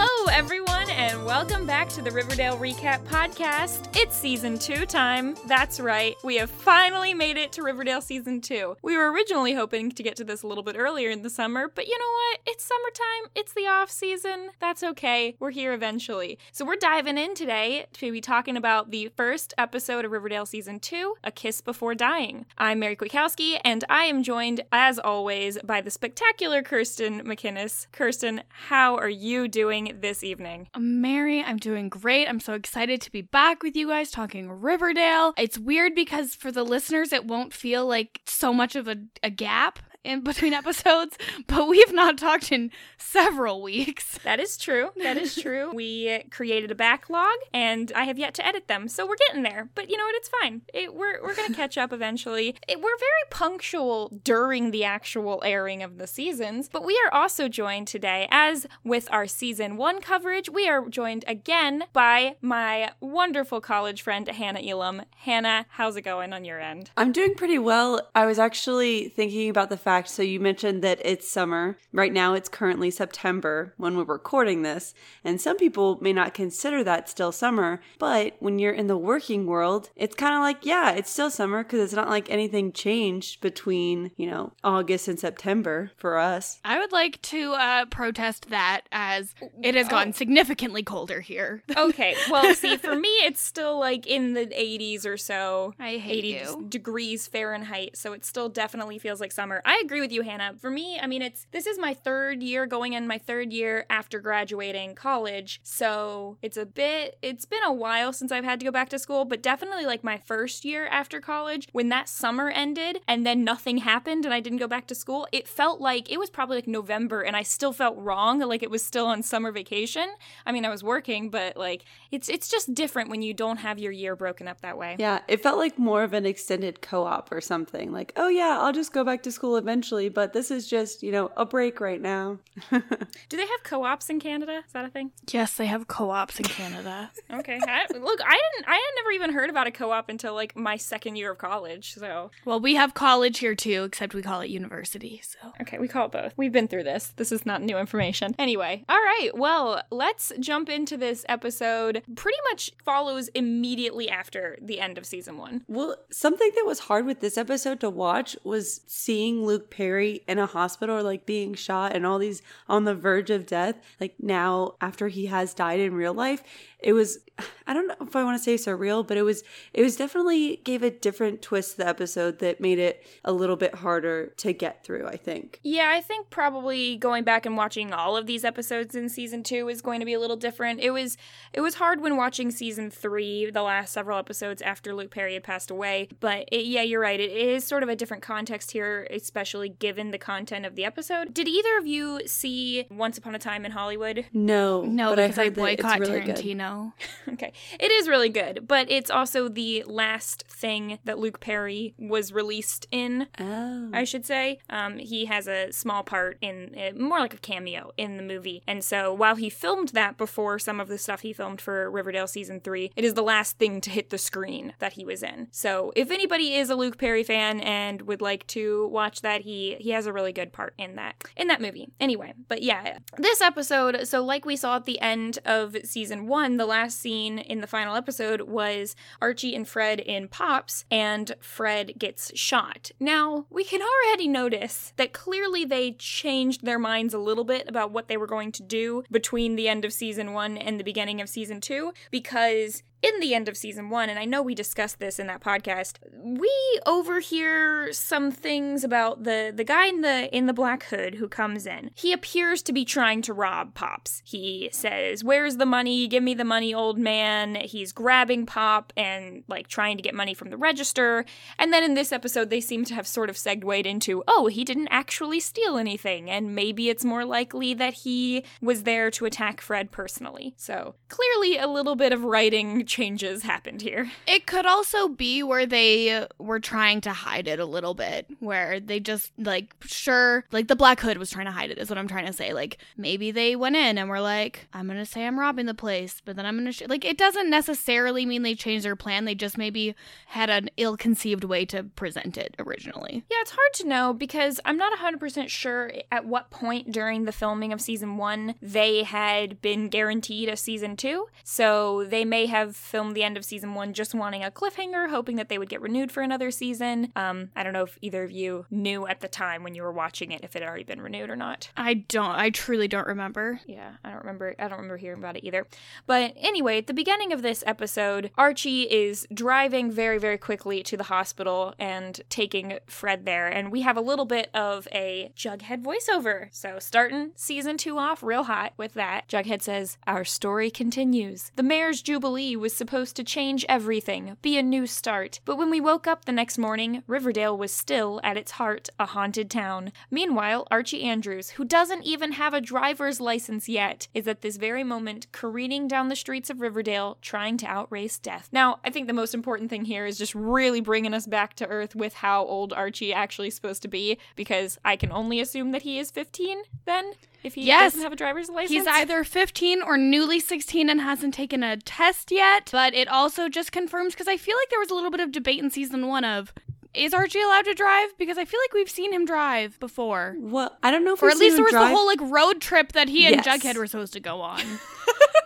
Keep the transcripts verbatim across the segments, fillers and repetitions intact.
Hello, everyone, and welcome back to the Riverdale Recap Podcast. It's Season two time. That's right. We have finally made it to Riverdale Season two. We were originally hoping to get to this a little bit earlier in the summer, but you know what? It's summertime. It's the off season. That's okay. We're here eventually. So we're diving in today to be talking about the first episode of Riverdale Season two, A Kiss Before Dying. I'm Mary Kwiatkowski, and I am joined, as always, by the spectacular Kirsten McInnes. Kirsten, how are you doing? This evening? Mary, I'm doing great. I'm so excited to be back with you guys talking Riverdale. It's weird because for the listeners, it won't feel like so much of a, a gap in between episodes, but we've not talked in several weeks. That is true. That is true. We created a backlog, and I have yet to edit them, so we're getting there. But you know what? It's fine. It, we're we're going to catch up eventually. It, we're very punctual during the actual airing of the seasons, but we are also joined today, as with our Season one coverage, we are joined again by my wonderful college friend, Hannah Elam. Hannah, how's it going on your end? I'm doing pretty well. I was actually thinking about the fact So you mentioned that it's summer. Right now it's currently September when we're recording this, and some people may not consider that still summer, but when you're in the working world, it's kind of like, yeah, it's still summer because it's not like anything changed between, you know, August and September for us. I would like to uh, protest that as it has gotten oh. significantly colder here. Okay, well, see, for me, it's still like in the eighties or so. I hate eighty you. Degrees Fahrenheit, so it still definitely feels like summer. I agree with you, Hannah. For me, I mean, it's this is my third year going in, my third year after graduating college, so it's a bit, it's been a while since I've had to go back to school, but definitely like my first year after college, when that summer ended and then nothing happened and I didn't go back to school, it felt like, it was probably like November and I still felt wrong, like it was still on summer vacation. I mean, I was working, but like, it's it's just different when you don't have your year broken up that way. Yeah, it felt like more of an extended co-op or something, like, oh yeah, I'll just go back to school eventually, but this is just, you know, a break right now. Do they have co-ops in Canada? Is that a thing? Yes, they have co-ops in Canada. Okay. I, look, I didn't, I had never even heard about a co-op until like my second year of college, so. Well, we have college here too, except we call it university, so. Okay, we call it both. We've been through this. This is not new information. Anyway, all right, well, let's jump into this episode. Pretty much follows immediately after the end of season one. Well, something that was hard with this episode to watch was seeing Luke Perry in a hospital, or like being shot and all these on the verge of death, like now after he has died in real life. It was, I don't know if I want to say surreal, but it was it was definitely gave a different twist to the episode that made it a little bit harder to get through, I think. Yeah, I think probably going back and watching all of these episodes in season two is going to be a little different. It was it was hard when watching season three, the last several episodes after Luke Perry had passed away, but it, yeah, you're right. It, it is sort of a different context here, especially given the content of the episode. Did either of you see Once Upon a Time in Hollywood? No. No, but because I, I boycott really Tarantino. Good. Okay. It is really good, but it's also the last thing that Luke Perry was released in, oh. I should say. Um, he has a small part in, uh, more like a cameo in the movie. And so while he filmed that before some of the stuff he filmed for Riverdale Season three, it is the last thing to hit the screen that he was in. So if anybody is a Luke Perry fan and would like to watch that, he, he has a really good part in that, in that movie. Anyway, but yeah, this episode, so like we saw at the end of Season one, the last scene in the final episode was Archie and Fred in Pops, and Fred gets shot. Now, we can already notice that clearly they changed their minds a little bit about what they were going to do between the end of season one and the beginning of season two, because in the end of season one, and I know we discussed this in that podcast, we overhear some things about the, the guy in the in the black hood who comes in. He appears to be trying to rob Pops. He says, "Where's the money? Give me the money, old man." He's grabbing Pop and like trying to get money from the register. And then in this episode, they seem to have sort of segued into, oh, he didn't actually steal anything, and maybe it's more likely that he was there to attack Fred personally. So clearly, a little bit of writing changes happened here. It could also be where they were trying to hide it a little bit, where they just, like, sure, like, the Black Hood was trying to hide it, is what I'm trying to say. Like, maybe they went in and were like, I'm going to say I'm robbing the place, but then I'm going to, sh-. like, it doesn't necessarily mean they changed their plan. They just maybe had an ill-conceived way to present it originally. Yeah, it's hard to know because I'm not one hundred percent sure at what point during the filming of season one they had been guaranteed a season two. So they may have filmed the end of season one just wanting a cliffhanger, hoping that they would get renewed for another season. Um, I don't know if either of you knew at the time when you were watching it if it had already been renewed or not. I don't. I truly don't remember. Yeah, I don't remember. I don't remember hearing about it either. But anyway, at the beginning of this episode, Archie is driving very, very quickly to the hospital and taking Fred there. And we have a little bit of a Jughead voiceover. So starting season two off real hot with that. Jughead says, "Our story continues. The mayor's jubilee was supposed to change everything, be a new start. But when we woke up the next morning, Riverdale was still, at its heart, a haunted town." Meanwhile, Archie Andrews, who doesn't even have a driver's license yet, is at this very moment careening down the streets of Riverdale, trying to outrace death. Now, I think the most important thing here is just really bringing us back to earth with how old Archie actually is supposed to be, because I can only assume that he is fifteen then. If he yes. doesn't have a driver's license? He's either fifteen or newly sixteen and hasn't taken a test yet. But it also just confirms, because I feel like there was a little bit of debate in season one of, is Archie allowed to drive? Because I feel like we've seen him drive before. Well, I don't know if we've seen him drive. Or at least there was the whole, like, road trip that he yes. and Jughead were supposed to go on.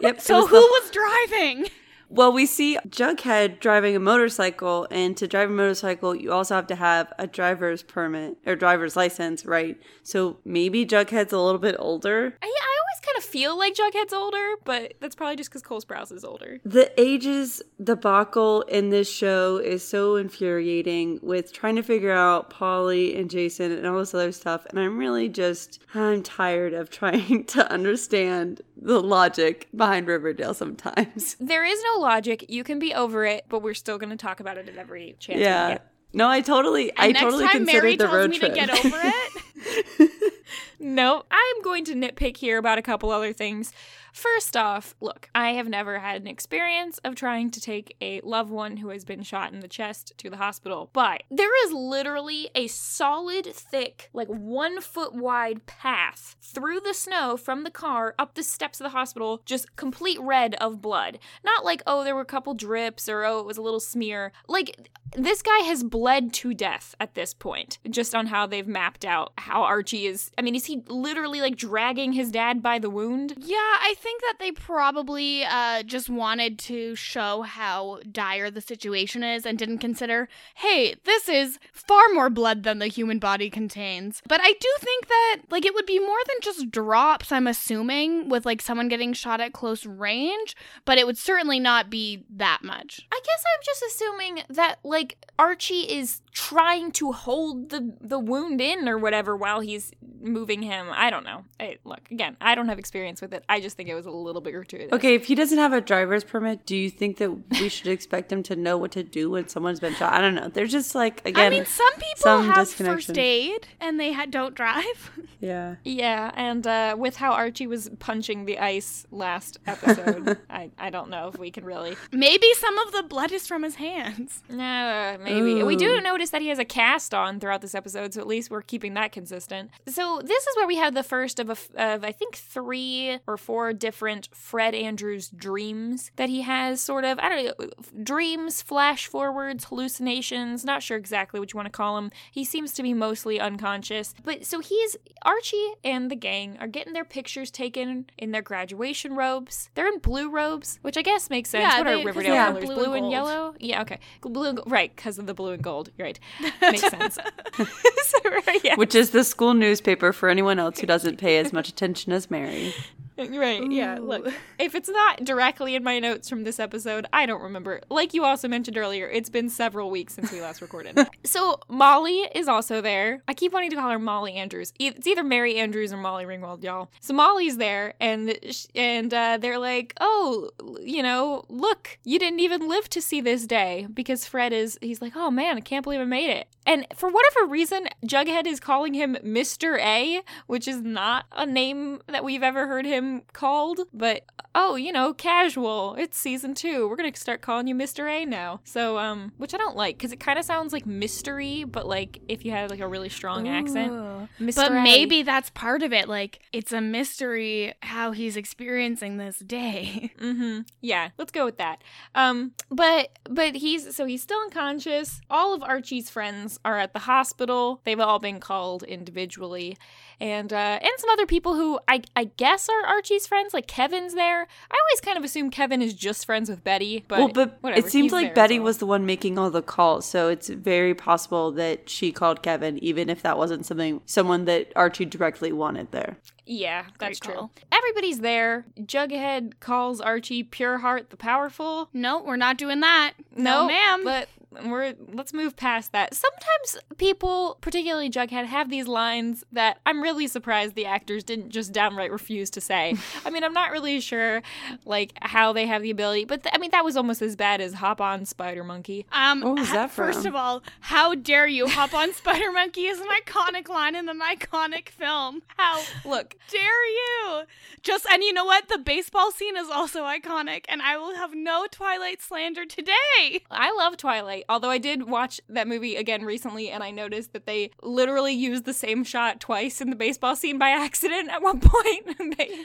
Yep. So was who the- was driving? Well, we see Jughead driving a motorcycle, and to drive a motorcycle, you also have to have a driver's permit or driver's license, right? So maybe Jughead's a little bit older. I, I always kind of feel like Jughead's older, but that's probably just because Cole Sprouse is older. The ages debacle in this show is so infuriating with trying to figure out Polly and Jason and all this other stuff, and I'm really just, I'm tired of trying to understand the logic behind Riverdale sometimes. There is no logic. You can be over it, but we're still going to talk about it at every chance yeah. we get. No, I totally, and I totally considered the road trip. Next time Mary tells me to get over it. No, I'm going to nitpick here about a couple other things. First off, look, I have never had an experience of trying to take a loved one who has been shot in the chest to the hospital, but there is literally a solid, thick, like one foot wide path through the snow from the car up the steps of the hospital, just complete red of blood. Not like, oh, there were a couple drips or, oh, it was a little smear. Like, this guy has bled to death at this point, just on how they've mapped out how Archie is. I mean, is he literally, like, dragging his dad by the wound? Yeah, I I think that they probably uh, just wanted to show how dire the situation is and didn't consider, hey, this is far more blood than the human body contains. But I do think that, like, it would be more than just drops, I'm assuming, with, like, someone getting shot at close range, but it would certainly not be that much. I guess I'm just assuming that, like, Archie is trying to hold the, the wound in or whatever while he's moving him. I don't know. I, look, again, I don't have experience with it. I just think it was a little bit gratuitous. Okay, if he doesn't have a driver's permit, do you think that we should expect him to know what to do when someone's been shot? I don't know. They're just like, again, I mean, some people some have first aid and they ha- don't drive. Yeah. Yeah, and uh, with how Archie was punching the ice last episode, I, I don't know if we can really. Maybe some of the blood is from his hands. No, maybe. Ooh. We do notice that he has a cast on throughout this episode, so at least we're keeping that consistent. So this is where we have the first of, a, of I think, three or four different Fred Andrews dreams that he has, sort of, I don't know, dreams, flash forwards, hallucinations, not sure exactly what you want to call him. He seems to be mostly unconscious. But so he's, Archie and the gang are getting their pictures taken in their graduation robes. They're in blue robes, which I guess makes sense. Yeah, what they, are Riverdale yeah, colors? Blue, blue and, and yellow? Yeah, okay. Blue and, right, because of the blue and gold. You're right. Makes sense. So, right, yeah. Which is the school newspaper for anyone else who doesn't pay as much attention as Mary. Right, yeah, ooh. Look, if it's not directly in my notes from this episode, I don't remember. Like you also mentioned earlier, it's been several weeks since we last recorded. So Molly is also there. I keep wanting to call her Molly Andrews. It's either Mary Andrews or Molly Ringwald, y'all. So Molly's there, and and uh, they're like, oh, you know, look, you didn't even live to see this day, because Fred is, he's like, oh man, I can't believe I made it. And for whatever reason, Jughead is calling him Mister A, which is not a name that we've ever heard him called. But, oh, you know, casual. It's season two. We're going to start calling you Mister A now. So, um, which I don't like, because it kind of sounds like mystery, but, like, if you had, like, a really strong Ooh. accent. Mister But A. maybe that's part of it. Like, it's a mystery how he's experiencing this day. Mm-hmm. Yeah, let's go with that. Um, but, but he's, so he's still unconscious. All of Archie's friends are at the hospital. They've all been called individually. And uh, and some other people who I, I guess are Archie's friends, like Kevin's there. I always kind of assume Kevin is just friends with Betty, but, well, but whatever. It seems like Betty well. was the one making all the calls, so it's very possible that she called Kevin, even if that wasn't something someone that Archie directly wanted there. Yeah, that's true. Everybody's there. Jughead calls Archie Pureheart the Powerful. No, we're not doing that. No, no ma'am. But we're let's move past that. Sometimes people, particularly Jughead, have these lines that I'm really surprised the actors didn't just downright refuse to say. I mean, I'm not really sure, like, how they have the ability, but th- I mean, that was almost as bad as Hop On Spider Monkey. Um, what was that from? First of all, how dare you? Hop On Spider Monkey is an iconic line in an iconic film. How? Look. Dare you? Just, and you know what? The baseball scene is also iconic, and I will have no Twilight slander today. I love Twilight, although I did watch that movie again recently, and I noticed that they literally used the same shot twice in the baseball scene by accident at one point. they, you know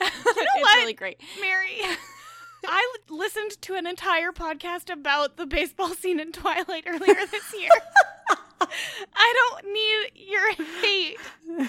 it's what? Really great. Mary. I listened to an entire podcast about the baseball scene in Twilight earlier this year. I don't need your hate.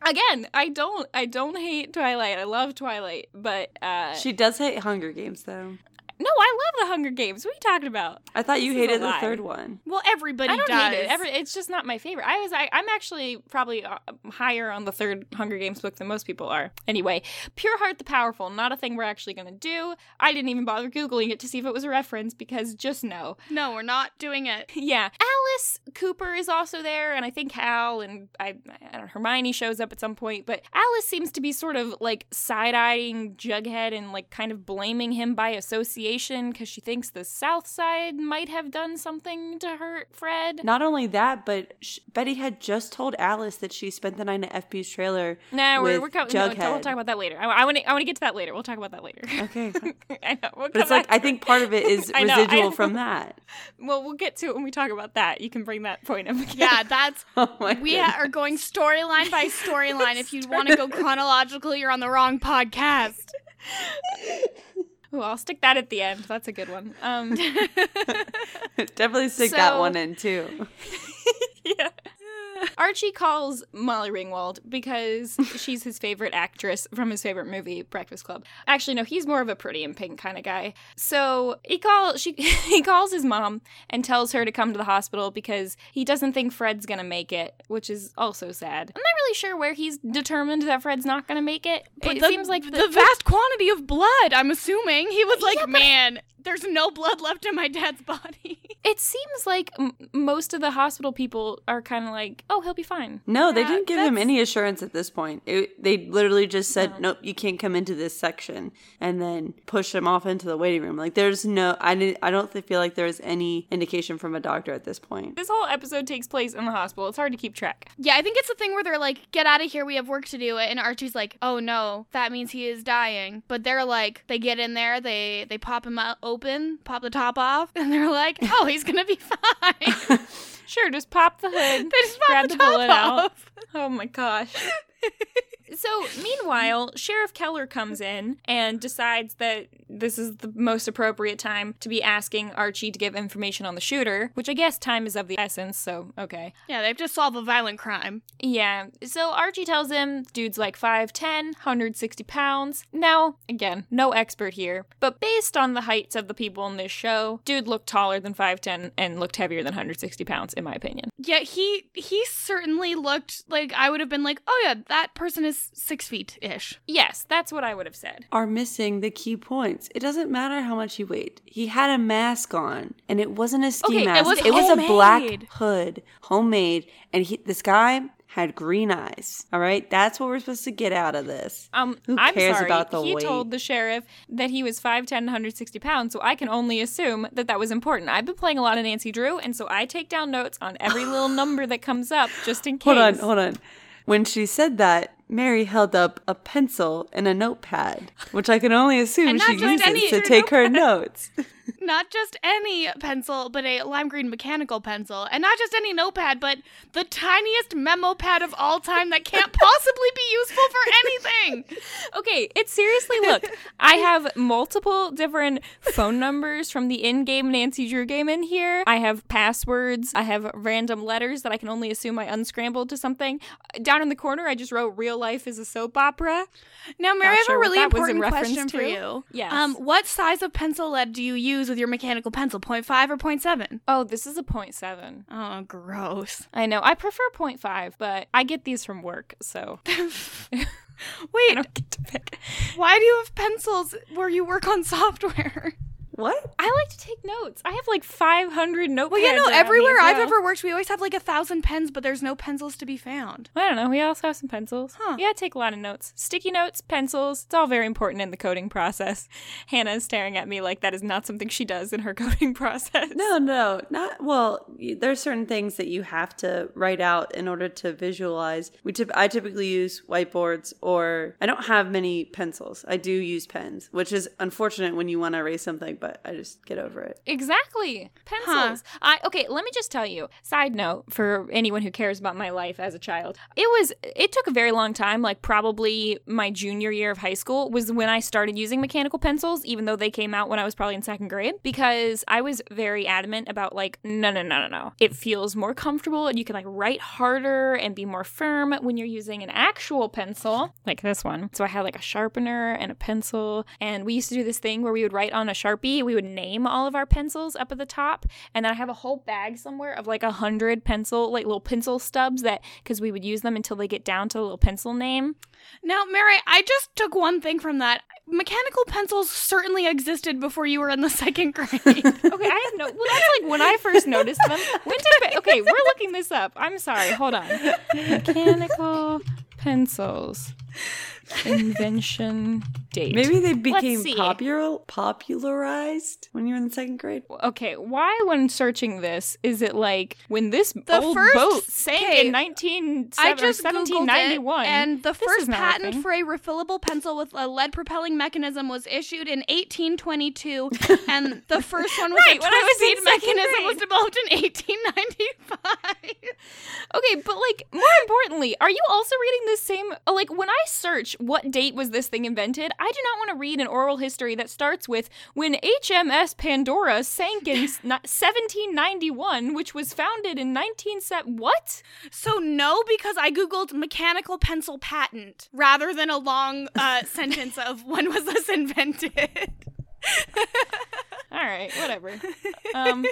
Again, I don't, I don't hate Twilight. I love Twilight, but uh, she does hate Hunger Games, though. No, I love The Hunger Games. What are you talking about? I thought you hated the third one. Well, everybody does. I don't hate it. Every, it's just not my favorite. I was, I, I'm actually probably higher on the third Hunger Games book than most people are. Anyway, Pureheart the Powerful, not a thing we're actually going to do. I didn't even bother Googling it to see if it was a reference, because just no. No, we're not doing it. Yeah. Alice Cooper is also there, and I think Hal and I, I don't know, Hermione shows up at some point, but Alice seems to be sort of, like, side-eyeing Jughead and, like, kind of blaming him by association, because she thinks the South Side might have done something to hurt Fred. Not only that, but sh- Betty had just told Alice that she spent the night at F B's trailer. No, we're, we're coming. No, we'll talk about that later. I, I want to. I want to get to that later. We'll talk about that later. Okay. I know. We'll but it's like I think part of it is residual I know, I know. from that. Well, we'll get to it when we talk about that. You can bring that point up again. Yeah, that's. Oh my we goodness. are going storyline by storyline. If you want to go chronological, you're on the wrong podcast. Ooh, I'll stick that at the end. That's a good one. Um, Definitely stick so, that one in, too. Yeah. Archie calls Molly Ringwald because she's his favorite actress from his favorite movie, Breakfast Club. Actually, no, he's more of a Pretty in Pink kind of guy. So he call she he calls his mom and tells her to come to the hospital because he doesn't think Fred's gonna make it, which is also sad. I'm not really sure where he's determined that Fred's not gonna make it. But it the, seems like the, the vast quantity of blood. I'm assuming he was like, yeah, man, there's no blood left in my dad's body. It seems like m- most of the hospital people are kind of like, oh, he'll be fine. No, yeah, they didn't give him any assurance at this point. It, they literally just said, no. nope, you can't come into this section, and then push him off into the waiting room. Like, there's no, I, didn't, I don't feel like there's any indication from a doctor at this point. This whole episode takes place in the hospital. It's hard to keep track. Yeah, I think it's the thing where they're like, get out of here, we have work to do, and Archie's like, oh no, that means he is dying. But they're like, they get in there, they, they pop him open, pop the top off, and they're like, oh, he's gonna be fine. Sure, just pop the hood. They just pop grab the, the bullet off. Out. Oh my gosh. So, meanwhile, Sheriff Keller comes in and decides that this is the most appropriate time to be asking Archie to give information on the shooter, which I guess time is of the essence, so, okay. Yeah, they have to solve a violent crime. Yeah. So, Archie tells him, dude's like five ten, one hundred sixty pounds. Now, again, no expert here, but based on the heights of the people in this show, dude looked taller than five ten and looked heavier than one hundred sixty pounds, in my opinion. Yeah, he, he certainly looked like I would have been like, oh yeah, that person is six feet-ish. Yes, that's what I would have said. Are missing the key points. It doesn't matter how much you weighed. He had a mask on, and it wasn't a ski okay, mask. It was, it was a black hood, homemade, and he, this guy had green eyes. All right? That's what we're supposed to get out of this. Um, Who I'm cares sorry. about the he weight? He told the sheriff that he was five ten, one hundred sixty pounds, so I can only assume that that was important. I've been playing a lot of Nancy Drew, and so I take down notes on every little number that comes up just in case. Hold on, hold on. When she said that, Mary held up a pencil and a notepad, which I can only assume she uses to take her notes. Not just any pencil, but a lime green mechanical pencil. And not just any notepad, but the tiniest memo pad of all time that can't possibly be useful for anything. Okay, it's seriously, look, I have multiple different phone numbers from the in-game Nancy Drew game in here. I have passwords. I have random letters that I can only assume I unscrambled to something. Down in the corner, I just wrote real life is a soap opera. Now, Mary, I have a really important question for you. Yes. Um, what size of pencil lead do you use with your mechanical pencil? point five or point seven? Oh, this is a point seven. Oh, gross. I know. I prefer point five, but I get these from work, so... Wait. I don't get to pick. Why do you have pencils where you work on software? What? I like to take notes. I have like five hundred notepads. Well, you know, everywhere I've ever worked, we always have like a thousand pens, but there's no pencils to be found. Well, I don't know. We also have some pencils. Huh. Yeah, I take a lot of notes. Sticky notes, pencils. It's all very important in the coding process. Hannah is staring at me like that is not something she does in her coding process. No, no. not Well, there are certain things that you have to write out in order to visualize. We typ- I typically use whiteboards, or I don't have many pencils. I do use pens, which is unfortunate when you want to erase something, but I just get over it. Exactly. Pencils. Huh. I okay, let me just tell you, side note for anyone who cares about my life as a child, it was it took a very long time, like probably my junior year of high school was when I started using mechanical pencils, even though they came out when I was probably in second grade, because I was very adamant about like, no, no, no, no, no. It feels more comfortable and you can like write harder and be more firm when you're using an actual pencil, like this one. So I had like a sharpener and a pencil, and we used to do this thing where we would write on a Sharpie. We would name all of our pencils up at the top, and then I have a whole bag somewhere of like a hundred pencil, like little pencil stubs that, because we would use them until they get down to the little pencil name. Now, Mary, I just took one thing from that. Mechanical pencils certainly existed before you were in the second grade. Okay, I have no... Well, that's like when I first noticed them. When did, okay, we're looking this up. I'm sorry. Hold on. Mechanical pencils. Invention date. Maybe they became popular, popularized when you were in the second grade. Okay, why when searching this is it like when this the old first, boat sank okay, in nineteen I just seventeen ninety-one? And the first patent for a refillable pencil with a lead propelling mechanism was issued in eighteen twenty-two, and the first one with right, a twist mechanism grade. was developed in eighteen ninety-five. Okay, but like more importantly, are you also reading this same like when I search what date was this thing invented, I do not want to read an oral history that starts with when H M S Pandora sank in seventeen ninety-one, which was founded in nineteen seventy. What? So no, because I googled mechanical pencil patent rather than a long uh, sentence of when was this invented. All right, whatever. Um,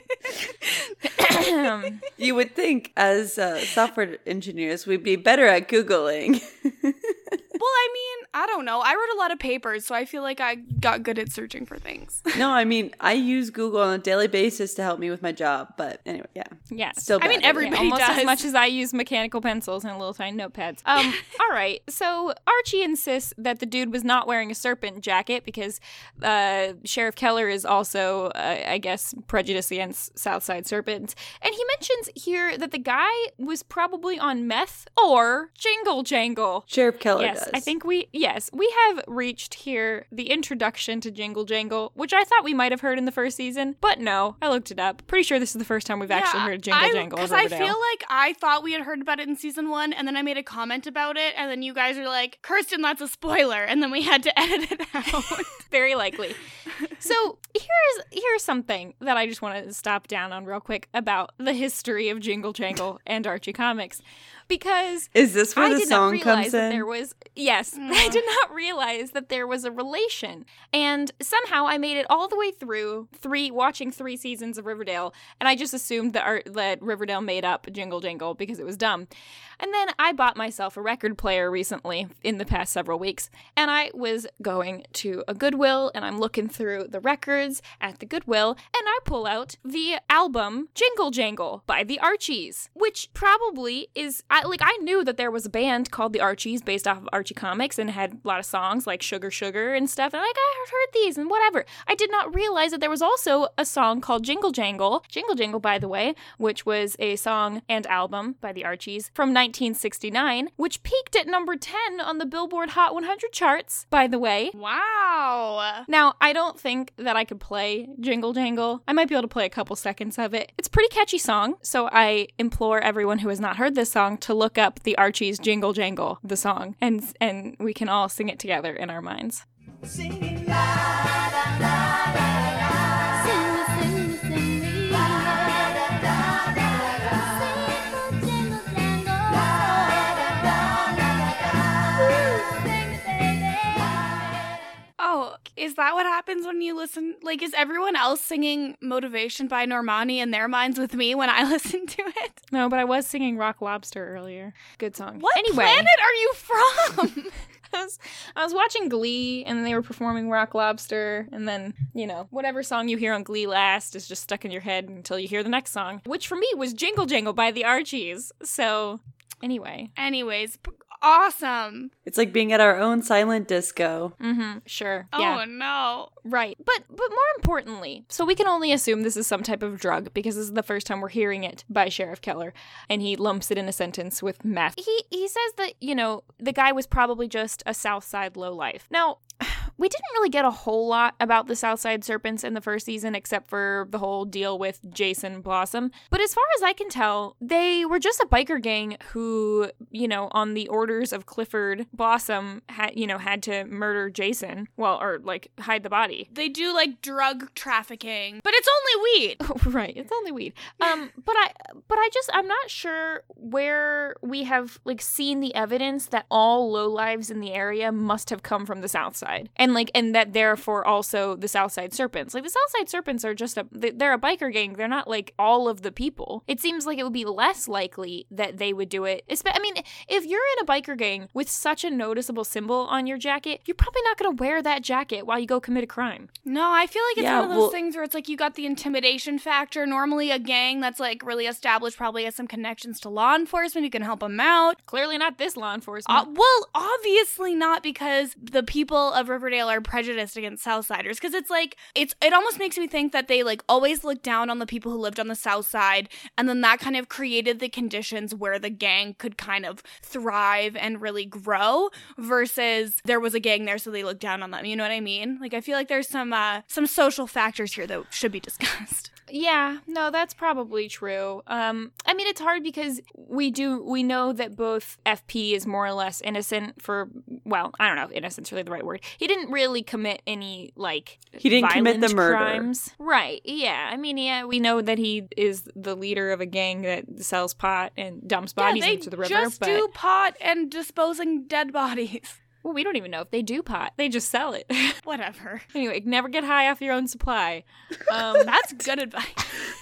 you would think as uh, software engineers, we'd be better at Googling. Well, I mean, I don't know. I wrote a lot of papers, so I feel like I got good at searching for things. No, I mean, I use Google on a daily basis to help me with my job. But anyway, yeah. Yeah. Still bad. I mean, everybody yeah, almost does. Almost as much as I use mechanical pencils and little tiny notepads. Um, all right. So Archie insists that the dude was not wearing a serpent jacket because uh, Sheriff Keller is also, uh, I guess, prejudiced against Southside serpents. And he mentions here that the guy was probably on meth or Jingle Jangle. Sheriff Keller yes. does. I think we, yes, we have reached here the introduction to Jingle Jangle, which I thought we might have heard in the first season, but no, I looked it up. Pretty sure this is the first time we've yeah, actually heard Jingle I, Jangle. Because I feel like I thought we had heard about it in season one, and then I made a comment about it, and then you guys were like, Kirsten, that's a spoiler, and then we had to edit it out. Very likely. So here's, here's something that I just want to stop down on real quick about the history of Jingle Jangle and Archie Comics. Because is this where I the did song not realize comes in? That there was yes, mm. I did not realize that there was a relation, and somehow I made it all the way through three watching three seasons of Riverdale, and I just assumed that art, that Riverdale made up Jingle Jangle because it was dumb. And then I bought myself a record player recently in the past several weeks, and I was going to a Goodwill, and I'm looking through the records at the Goodwill, and I pull out the album Jingle Jangle by the Archies, which probably is. I, like, I knew that there was a band called The Archies based off of Archie Comics and had a lot of songs like Sugar Sugar and stuff. And, like, I heard these and whatever. I did not realize that there was also a song called Jingle Jangle. Jingle Jangle, by the way, which was a song and album by The Archies from nineteen sixty-nine, which peaked at number ten on the Billboard Hot one hundred charts, by the way. Wow. Now, I don't think that I could play Jingle Jangle. I might be able to play a couple seconds of it. It's a pretty catchy song, so I implore everyone who has not heard this song to look up The Archies' Jingle Jangle, the song, and and we can all sing it together in our minds. Singing la da da da da. Sing, sing, sing, sing. La da da da da. Sing the jingle jangle. La da da da da. Sing it, baby. Oh, is that what happens when you listen? Like, is everyone else singing Motivation by Normani in their minds with me when I listen to it? No, but I was singing Rock Lobster earlier. Good song. What anyway. Planet are you from? I was, I was watching Glee, and they were performing Rock Lobster, and then, you know, whatever song you hear on Glee last is just stuck in your head until you hear the next song, which for me was Jingle Jangle by The Archies. So, anyway. Anyways, awesome. It's like being at our own silent disco. Mm-hmm, sure. Oh, yeah. No. Right. But but more importantly, so we can only assume this is some type of drug because this is the first time we're hearing it by Sheriff Keller, and he lumps it in a sentence with meth. He, he says that, you know, the guy was probably just a South Side lowlife. Now, we didn't really get a whole lot about the South Side Serpents in the first season except for the whole deal with Jason Blossom. But as far as I can tell, they were just a biker gang who, you know, on the orders of Clifford Blossom, ha- you know, had to murder Jason. Well, or, like, hide the body. They do, like, drug trafficking. But it's only weed! Right, it's only weed. Um, but I, but I just, I'm not sure where we have, like, seen the evidence that all lowlives in the area must have come from the South Side. And And like, and that therefore also the South Side Serpents. Like, the South Side Serpents are just a, they're a biker gang. They're not like all of the people. It seems like it would be less likely that they would do it. I mean, if you're in a biker gang with such a noticeable symbol on your jacket, you're probably not going to wear that jacket while you go commit a crime. No, I feel like it's yeah, one of those well, things where it's like you got the intimidation factor. Normally a gang that's like really established probably has some connections to law enforcement. You can help them out. Clearly not this law enforcement. Uh, well, obviously not, because the people of Riverdale are prejudiced against Southsiders, because it's like it's it almost makes me think that they like always looked down on the people who lived on the South Side, and then that kind of created the conditions where the gang could kind of thrive and really grow, versus there was a gang there so they looked down on them. You know what I mean? Like, I feel like there's some uh, some social factors here that should be discussed. Yeah, no, that's probably true. Um, I mean, it's hard because we do, we know that both F P is more or less innocent for, well, I don't know if innocent's really the right word. He didn't really commit any, like, he didn't commit the murder. Crimes. Right, yeah. I mean, yeah, we know that he is the leader of a gang that sells pot and dumps bodies yeah, into the river. They just but... do pot and disposing dead bodies. Well, we don't even know if they do pot. They just sell it. Whatever. Anyway, never get high off your own supply. Um, that's good advice.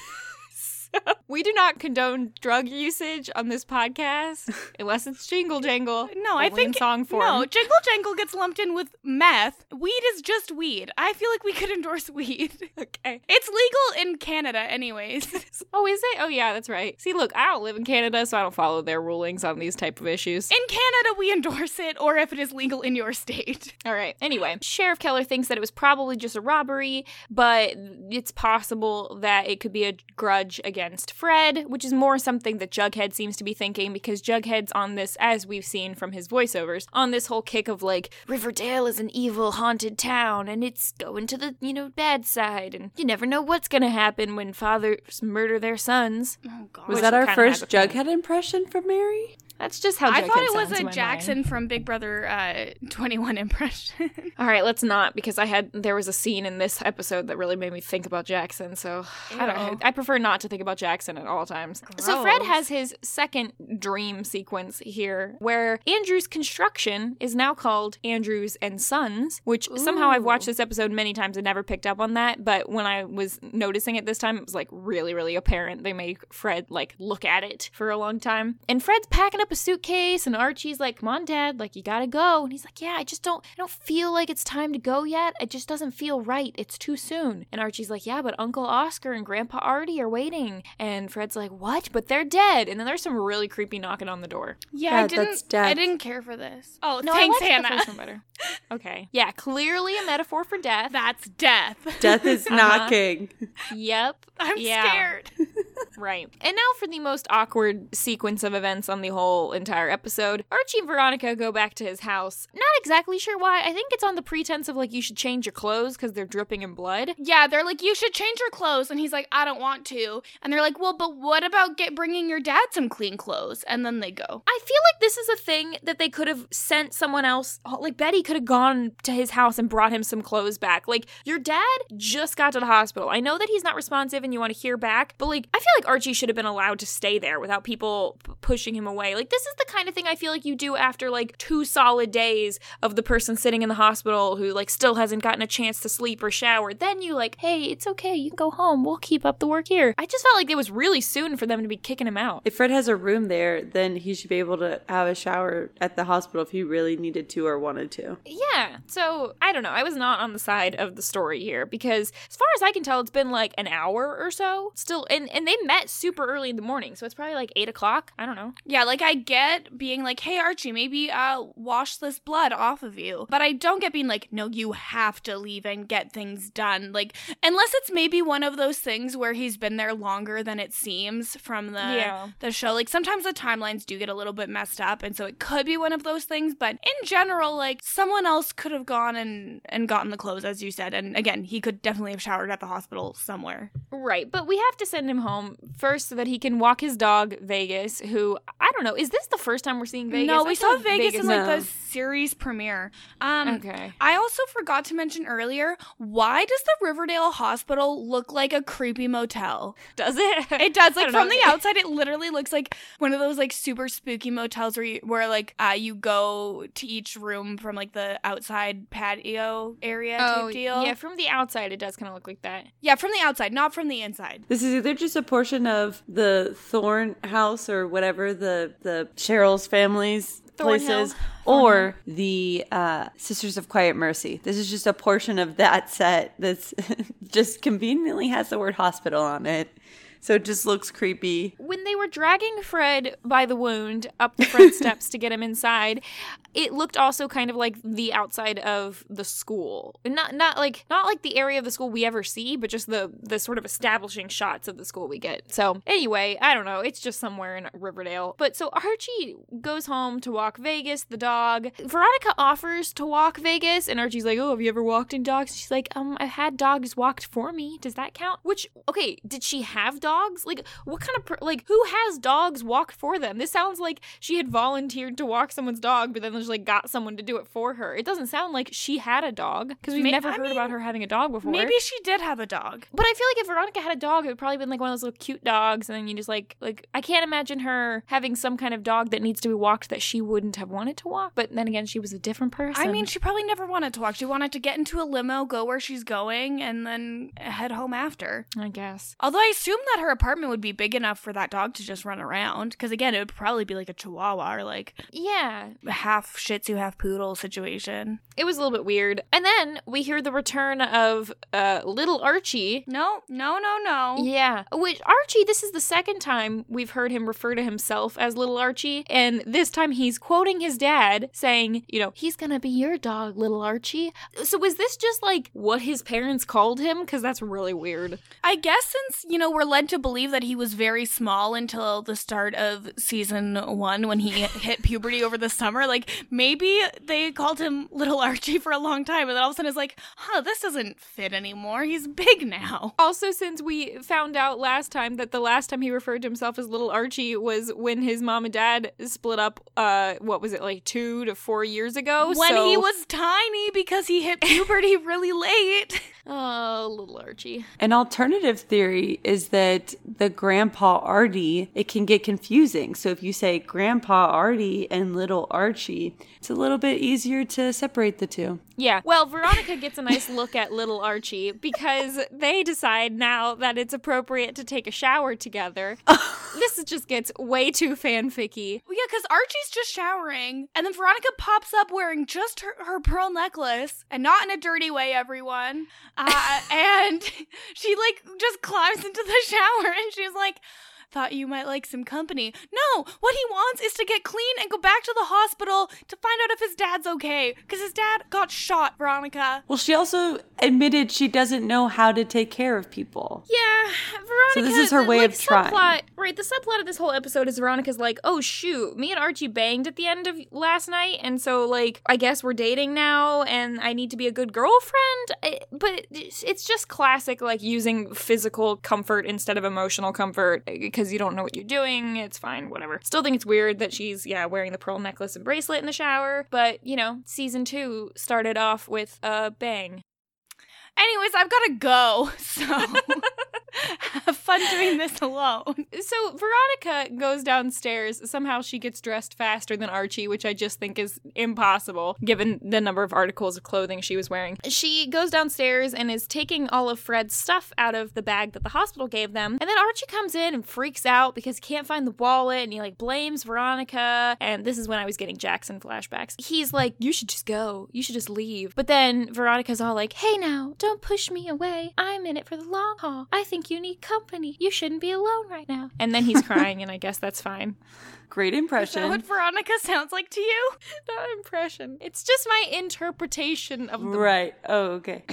So, we do not condone drug usage on this podcast unless it's Jingle Jangle. No, I think in song form. No, Jingle Jangle gets lumped in with meth. Weed is just weed. I feel like we could endorse weed. Okay. It's legal in Canada anyways. Oh, is it? Oh, yeah, that's right. See, look, I don't live in Canada, so I don't follow their rulings on these type of issues. In Canada, we endorse it, or if it is legal in your state. All right. Anyway, Sheriff Keller thinks that it was probably just a robbery, but it's possible that it could be a grudge against Fred, which is more something that Jughead seems to be thinking, because Jughead's on this, as we've seen from his voiceovers, on this whole kick of like, Riverdale is an evil, haunted town, and it's going to the, you know, bad side, and you never know what's gonna happen when fathers murder their sons. Oh, God. Was that our first Jughead impression from Mary? That's just how I Jughead thought it was a Jackson mind. From Big Brother uh, twenty-one impression. All right, let's not, because I had there was a scene in this episode that really made me think about Jackson. So Ew. I don't. I prefer not to think about Jackson at all times. Gross. So Fred has his second dream sequence here, where Andrew's Construction is now called Andrews and Sons, which Ooh. Somehow I've watched this episode many times and never picked up on that. But when I was noticing it this time, it was like really, really apparent. They make Fred like look at it for a long time, and Fred's packing up up a suitcase, and Archie's like, come on, Dad, like, you gotta go. And he's like, yeah, I just don't, I don't feel like it's time to go yet. It just doesn't feel right. It's too soon. And Archie's like, yeah, but Uncle Oscar and Grandpa Artie are waiting. And Fred's like, what? But they're dead. And then there's some really creepy knocking on the door. Yeah, God, I didn't, that's death. I didn't care for this. Oh, no, thanks, I Hannah. The first one better. Okay. Yeah, clearly a metaphor for death. That's death. Death is knocking. Uh-huh. Yep. I'm yeah. scared. Right. And now for the most awkward sequence of events on the whole entire episode. Archie and Veronica go back to his house. Not exactly sure why. I think it's on the pretense of, like, you should change your clothes because they're dripping in blood. Yeah, they're like, you should change your clothes. And he's like, I don't want to. And they're like, well, but what about get bringing your dad some clean clothes? And then they go. I feel like this is a thing that they could have sent someone else. Like, Betty could have gone to his house and brought him some clothes back. Like, your dad just got to the hospital. I know that he's not responsive and you want to hear back, but, like, I feel like Archie should have been allowed to stay there without people p- pushing him away. Like, this is the kind of thing I feel like you do after, like, two solid days of the person sitting in the hospital who, like, still hasn't gotten a chance to sleep or shower. Then you, like, hey, it's okay, you can go home, we'll keep up the work here. I just felt like it was really soon for them to be kicking him out. If Fred has a room there, then he should be able to have a shower at the hospital if he really needed to or wanted to. Yeah, so, I don't know, I was not on the side of the story here, because as far as I can tell, it's been, like, an hour or so, still, and, and they met super early in the morning, so it's probably, like, eight o'clock. I don't know. Yeah, like, I get being like, hey, Archie, maybe uh, wash this blood off of you, but I don't get being like, no, you have to leave and get things done, like, unless it's maybe one of those things where he's been there longer than it seems from the, yeah. the show. Like, sometimes the timelines do get a little bit messed up, and so it could be one of those things, but in general, like, someone else could have gone and, and gotten the clothes, as you said, and again, he could definitely have showered at the hospital somewhere. Right, but we have to send him home first so that he can walk his dog, Vegas, who, I don't know, is this the first time we're seeing Vegas? No, we saw Vegas, Vegas in, like, no. the series premiere. Um, okay. I also forgot to mention earlier, why does the Riverdale hospital look like a creepy motel? Does it? It does. Like, from know. the outside, it literally looks like one of those, like, super spooky motels where, you, where like, uh, you go to each room from, like, the outside patio area oh, type deal. Yeah, from the outside, it does kind of look like that. Yeah, from the outside, not from the inside. This is either just a portion of the Thorne house or whatever the, the Cheryl's family's places, or the uh, Sisters of Quiet Mercy. This is just a portion of that set that's just conveniently has the word hospital on it. So it just looks creepy. When they were dragging Fred by the wound up the front steps to get him inside, it looked also kind of like the outside of the school. Not not like not like the area of the school we ever see, but just the, the sort of establishing shots of the school we get. So anyway, I don't know. It's just somewhere in Riverdale. But so Archie goes home to walk Vegas, the dog. Veronica offers to walk Vegas, and Archie's like, oh, have you ever walked in dogs? She's like, um, I've had dogs walked for me. Does that count? Which, okay, did she have dogs? Dogs? Like, what kind of, per- like, who has dogs walked for them? This sounds like she had volunteered to walk someone's dog, but then just, like, got someone to do it for her. It doesn't sound like she had a dog, because we've Ma- never I heard mean, about her having a dog before. Maybe she did have a dog. But I feel like if Veronica had a dog, it would probably been, like, one of those little cute dogs, and then you just, like, like, I can't imagine her having some kind of dog that needs to be walked that she wouldn't have wanted to walk. But then again, she was a different person. I mean, she probably never wanted to walk. She wanted to get into a limo, go where she's going, and then head home after. I guess. Although I assume that her apartment would be big enough for that dog to just run around, because again, it would probably be like a chihuahua, or like, yeah, half shih tzu, half poodle situation. It was a little bit weird. And then we hear the return of uh little Archie. No, no, no, no. Yeah, which Archie, this is the second time we've heard him refer to himself as little Archie, and this time he's quoting his dad saying, you know, he's gonna be your dog, little Archie. So is this just like what his parents called him? Because that's really weird. I guess, since, you know, we're led to believe that he was very small until the start of season one when he hit puberty over the summer. Like, maybe they called him little Archie for a long time, and then all of a sudden it's like, huh, this doesn't fit anymore. He's big now. Also, since we found out last time that the last time he referred to himself as little Archie was when his mom and dad split up, uh, what was it, like two to four years ago? When so... he was tiny, because he hit puberty really late. Oh, little Archie. An alternative theory is that the Grandpa Artie, it can get confusing. So if you say Grandpa Artie and little Archie, it's a little bit easier to separate the two. Yeah. Well, Veronica gets a nice look at little Archie because they decide now that it's appropriate to take a shower together. this just gets way too fanficky. Well, yeah, because Archie's just showering, and then Veronica pops up wearing just her, her pearl necklace, and not in a dirty way, everyone. Uh, and she, like, just climbs into the shower, and she's like, thought you might like some company. No, what he wants is to get clean and go back to the hospital to find out if his dad's okay, because his dad got shot, Veronica. Well, she also admitted she doesn't know how to take care of people. Yeah, Veronica. So this is her way like, of subplot, trying. Right, the subplot of this whole episode is Veronica's like, oh shoot, me and Archie banged at the end of last night, and so like, I guess we're dating now, and I need to be a good girlfriend. I, but it's just classic, like, using physical comfort instead of emotional comfort, because you don't know what you're doing. It's fine, whatever. Still think it's weird that she's, yeah, wearing the pearl necklace and bracelet in the shower, but, you know, season two started off with a bang. Anyways, I've got to go, so have fun doing this alone. So Veronica goes downstairs. Somehow she gets dressed faster than Archie, which I just think is impossible, given the number of articles of clothing she was wearing. She goes downstairs and is taking all of Fred's stuff out of the bag that the hospital gave them. And then Archie comes in and freaks out because he can't find the wallet, and he, like, blames Veronica. And this is when I was getting Jackson flashbacks. He's like, you should just go. You should just leave. But then Veronica's all like, hey now, don't push me away. I'm in it for the long haul. I think you need company. You shouldn't be alone right now. And then he's crying, and I guess that's fine. Great impression. Is that what Veronica sounds like to you? Not impression. It's just my interpretation of the... Right. Oh, okay.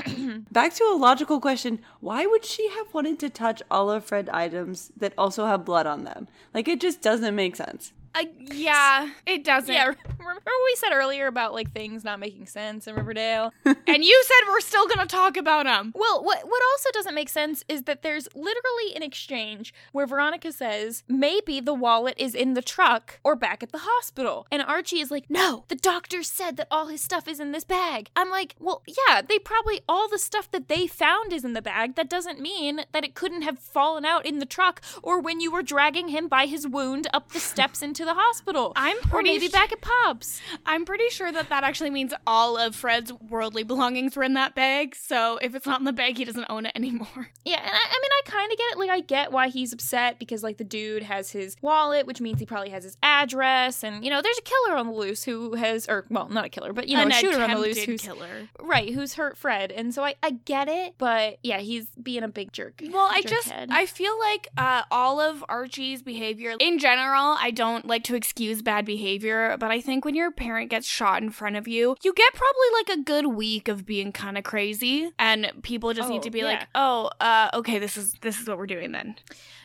Back to a logical question. Why would she have wanted to touch all of Fred's items that also have blood on them? Like, it just doesn't make sense. Uh, yeah, it doesn't. Yeah, remember what we said earlier about, like, things not making sense in Riverdale? And you said we're still going to talk about them. Well, what what also doesn't make sense is that there's literally an exchange where Veronica says, maybe the wallet is in the truck or back at the hospital. And Archie is like, no, the doctor said that all his stuff is in this bag. I'm like, well, yeah, they probably, all the stuff that they found is in the bag. That doesn't mean that it couldn't have fallen out in the truck or when you were dragging him by his wound up the steps into to the hospital. I'm pretty or maybe sh- back at Pop's. I'm pretty sure that that actually means all of Fred's worldly belongings were in that bag, so if it's not in the bag, he doesn't own it anymore. Yeah, and I, I mean, I kind of get it. Like, I get why he's upset, because, like, the dude has his wallet, which means he probably has his address, and, you know, there's a killer on the loose who has, or, well, not a killer, but, you know, An a shooter on the loose who's... killer. Right, who's hurt Fred, and so I, I get it, but, yeah, he's being a big jerk. Well, I just, head. I feel like uh, all of Archie's behavior, in general, I don't like to excuse bad behavior, but I think when your parent gets shot in front of you, you get probably like a good week of being kind of crazy, and people just oh, need to be yeah. like, oh, uh, okay, this is this is what we're doing then.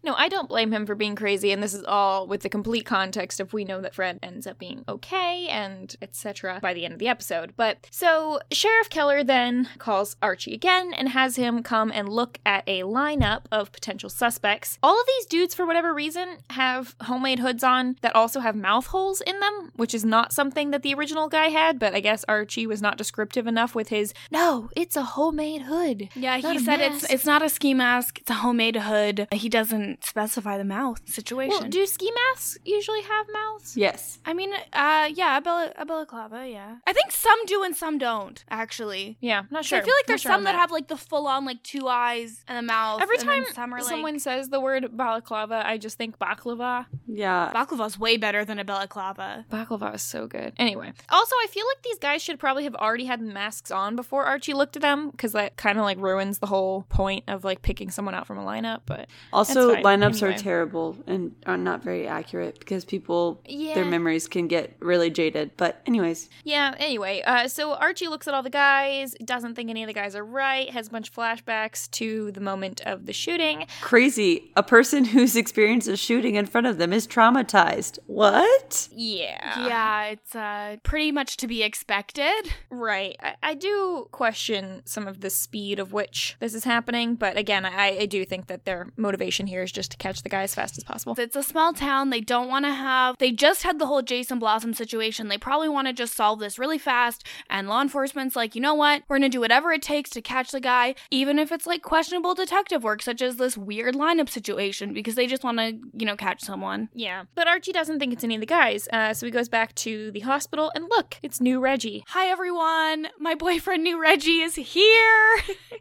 No, I don't blame him for being crazy, and this is all with the complete context of we know that Fred ends up being okay, and et cetera by the end of the episode. But, so, Sheriff Keller then calls Archie again and has him come and look at a lineup of potential suspects. All of these dudes, for whatever reason, have homemade hoods on that also have mouth holes in them, which is not something that the original guy had, but I guess Archie was not descriptive enough with his, no, it's a homemade hood. Yeah, he said mask. it's it's not a ski mask, it's a homemade hood. He doesn't specify the mouth situation. Well, do ski masks usually have mouths? Yes. I mean, uh, yeah, a, bel- a balaclava, yeah. I think some do and some don't, actually. Yeah, I'm not sure. I feel like there's sure some that. that have, like, the full-on, like, two eyes and a mouth. Every time some are, like... someone says the word balaclava, I just think baklava. Yeah. Baklava's way better than a balaclava. Baklava is so good. Anyway. Also, I feel like these guys should probably have already had masks on before Archie looked at them, because that kind of, like, ruins the whole point of, like, picking someone out from a lineup, but... Also, lineups anyway. are terrible and are not very accurate because people, yeah. their memories can get really jaded. But anyways. Yeah, anyway. Uh, so Archie looks at all the guys, doesn't think any of the guys are right, has a bunch of flashbacks to the moment of the shooting. Crazy. A person who's experienced a shooting in front of them is traumatized. What? Yeah. Yeah, it's uh, pretty much to be expected. Right. I-, I do question some of the speed of which this is happening. But again, I, I do think that their motivation here is just to catch the guy as fast as possible. It's a small town. They don't want to have... They just had the whole Jason Blossom situation. They probably want to just solve this really fast. And law enforcement's like, you know what? We're going to do whatever it takes to catch the guy, even if it's like questionable detective work, such as this weird lineup situation, because they just want to, you know, catch someone. Yeah. But Archie doesn't doesn't think it's any of the guys. Uh, so he goes back to the hospital and look, it's new Reggie. Hi, everyone. My boyfriend, new Reggie, is here.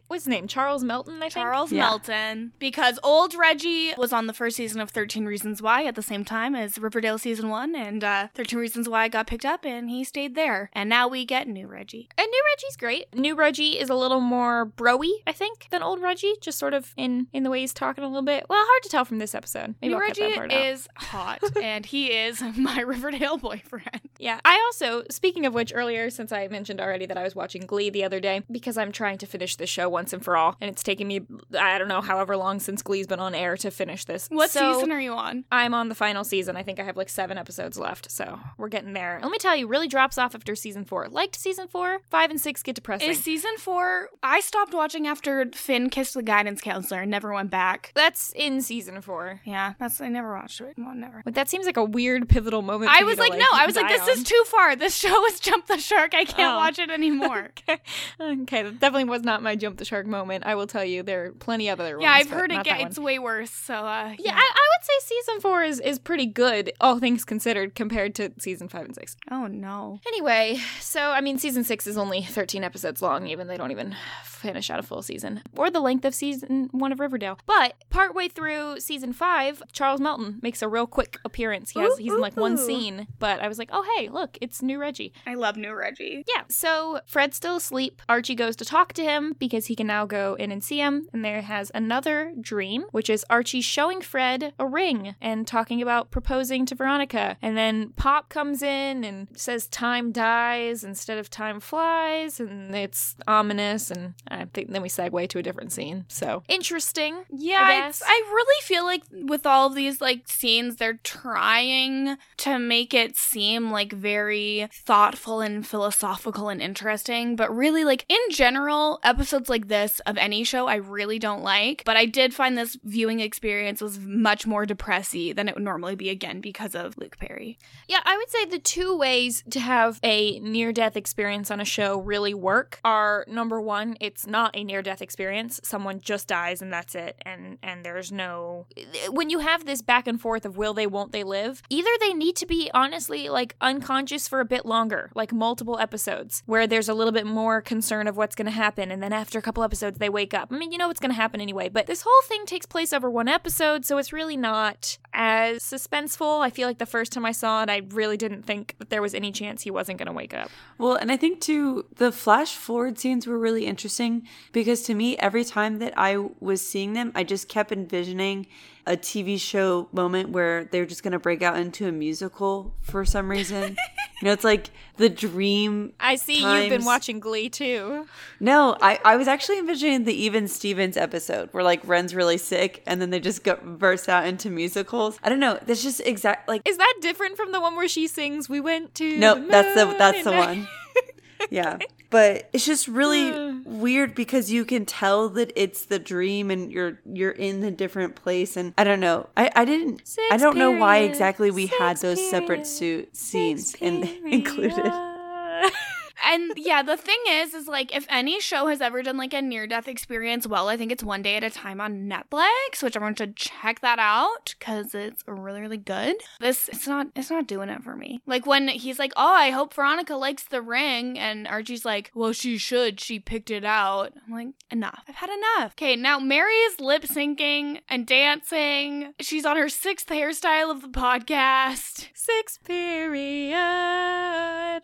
What's his name? Charles Melton, I think? Charles yeah. Melton. Because old Reggie was on the first season of thirteen Reasons Why at the same time as Riverdale season one. And uh, thirteen Reasons Why got picked up and he stayed there. And now we get new Reggie. And new Reggie's great. New Reggie is a little more bro-y, I think, than old Reggie. Just sort of in, in the way he's talking a little bit. Well, hard to tell from this episode. Maybe new I'll cut that part out. Reggie is hot. And he is my Riverdale boyfriend. Yeah. I also, speaking of which, earlier, since I mentioned already that I was watching Glee the other day, because I'm trying to finish this show once and for all, and it's taken me, I don't know, however long since Glee's been on air to finish this. What so, season are you on? I'm on the final season. I think I have like seven episodes left, so we're getting there. Let me tell you, really drops off after season four. Liked season four, five and six get depressing. Is season four, I stopped watching after Finn kissed the guidance counselor and never went back. That's in season four. Yeah, that's, I never watched it. Well, never. But that seems like a weird pivotal moment. I was like, to, like, no, I was like, this on. is too far. This show has jumped the shark. I can't oh. watch it anymore. okay. okay, that definitely was not my jump the shark moment. I will tell you, there are plenty of other ones. Yeah, I've heard it get, it's way worse. So, uh, yeah, yeah I, I would say season four is, is pretty good, all things considered, compared to season five and six. Oh, no. Anyway, so, I mean, season six is only thirteen episodes long, even. They don't even finish out a full season. Or the length of season one of Riverdale. But partway through season five, Charles Melton makes a real quick appearance. He has, ooh, he's in like ooh. one scene, but I was like, oh, hey, look, it's new Reggie. I love new Reggie. Yeah. So Fred's still asleep. Archie goes to talk to him because he can now go in and see him. And there has another dream, which is Archie showing Fred a ring and talking about proposing to Veronica. And then Pop comes in and says time dies instead of time flies. And it's ominous. And I think then we segue to a different scene. So interesting. Yeah. I, guess. I, I really feel like with all of these like scenes, they're trying to make it seem like very thoughtful and philosophical and interesting, but really like in general episodes like this of any show I really don't like, but I did find this viewing experience was much more depressy than it would normally be, again because of Luke Perry. Yeah, I would say the two ways to have a near-death experience on a show really work are, number one, it's not a near-death experience. Someone just dies and that's it, and and there's no, when you have this back and forth of will they, won't they live, either they need to be honestly like unconscious for a bit longer, like multiple episodes where there's a little bit more concern of what's going to happen, and then after a couple episodes they wake up. I mean, you know what's going to happen anyway, but this whole thing takes place over one episode, so it's really not as suspenseful. I feel like the first time I saw it, I really didn't think that there was any chance he wasn't going to wake up. Well, and I think too, the flash forward scenes were really interesting because to me, every time that I was seeing them, I just kept envisioning a T V show moment where they're just going to break out into a musical for some reason. You know, it's like the dream. I see times. You've been watching Glee too. No, I, I was actually envisioning the Even Stevens episode where like Ren's really sick and then they just go burst out into musicals. I don't know. That's just exact. Like, is that different from the one where she sings "We went to"? No, nope, that's the that's the one. Yeah. But it's just really weird because you can tell that it's the dream and you're you're in a different place. And I don't know. I, I didn't Six I don't period. know why exactly we Six had those period. separate su- scenes in, included. And yeah, the thing is, is like if any show has ever done like a near-death experience, well, I think it's One Day at a Time on Netflix, which everyone should check that out because it's really, really good. This, it's not, it's not doing it for me. Like when he's like, oh, I hope Veronica likes the ring. And Archie's like, well, she should. She picked it out. I'm like, enough. I've had enough. Okay, now Mary's lip syncing and dancing. She's on her sixth hairstyle of the podcast. Sixth period.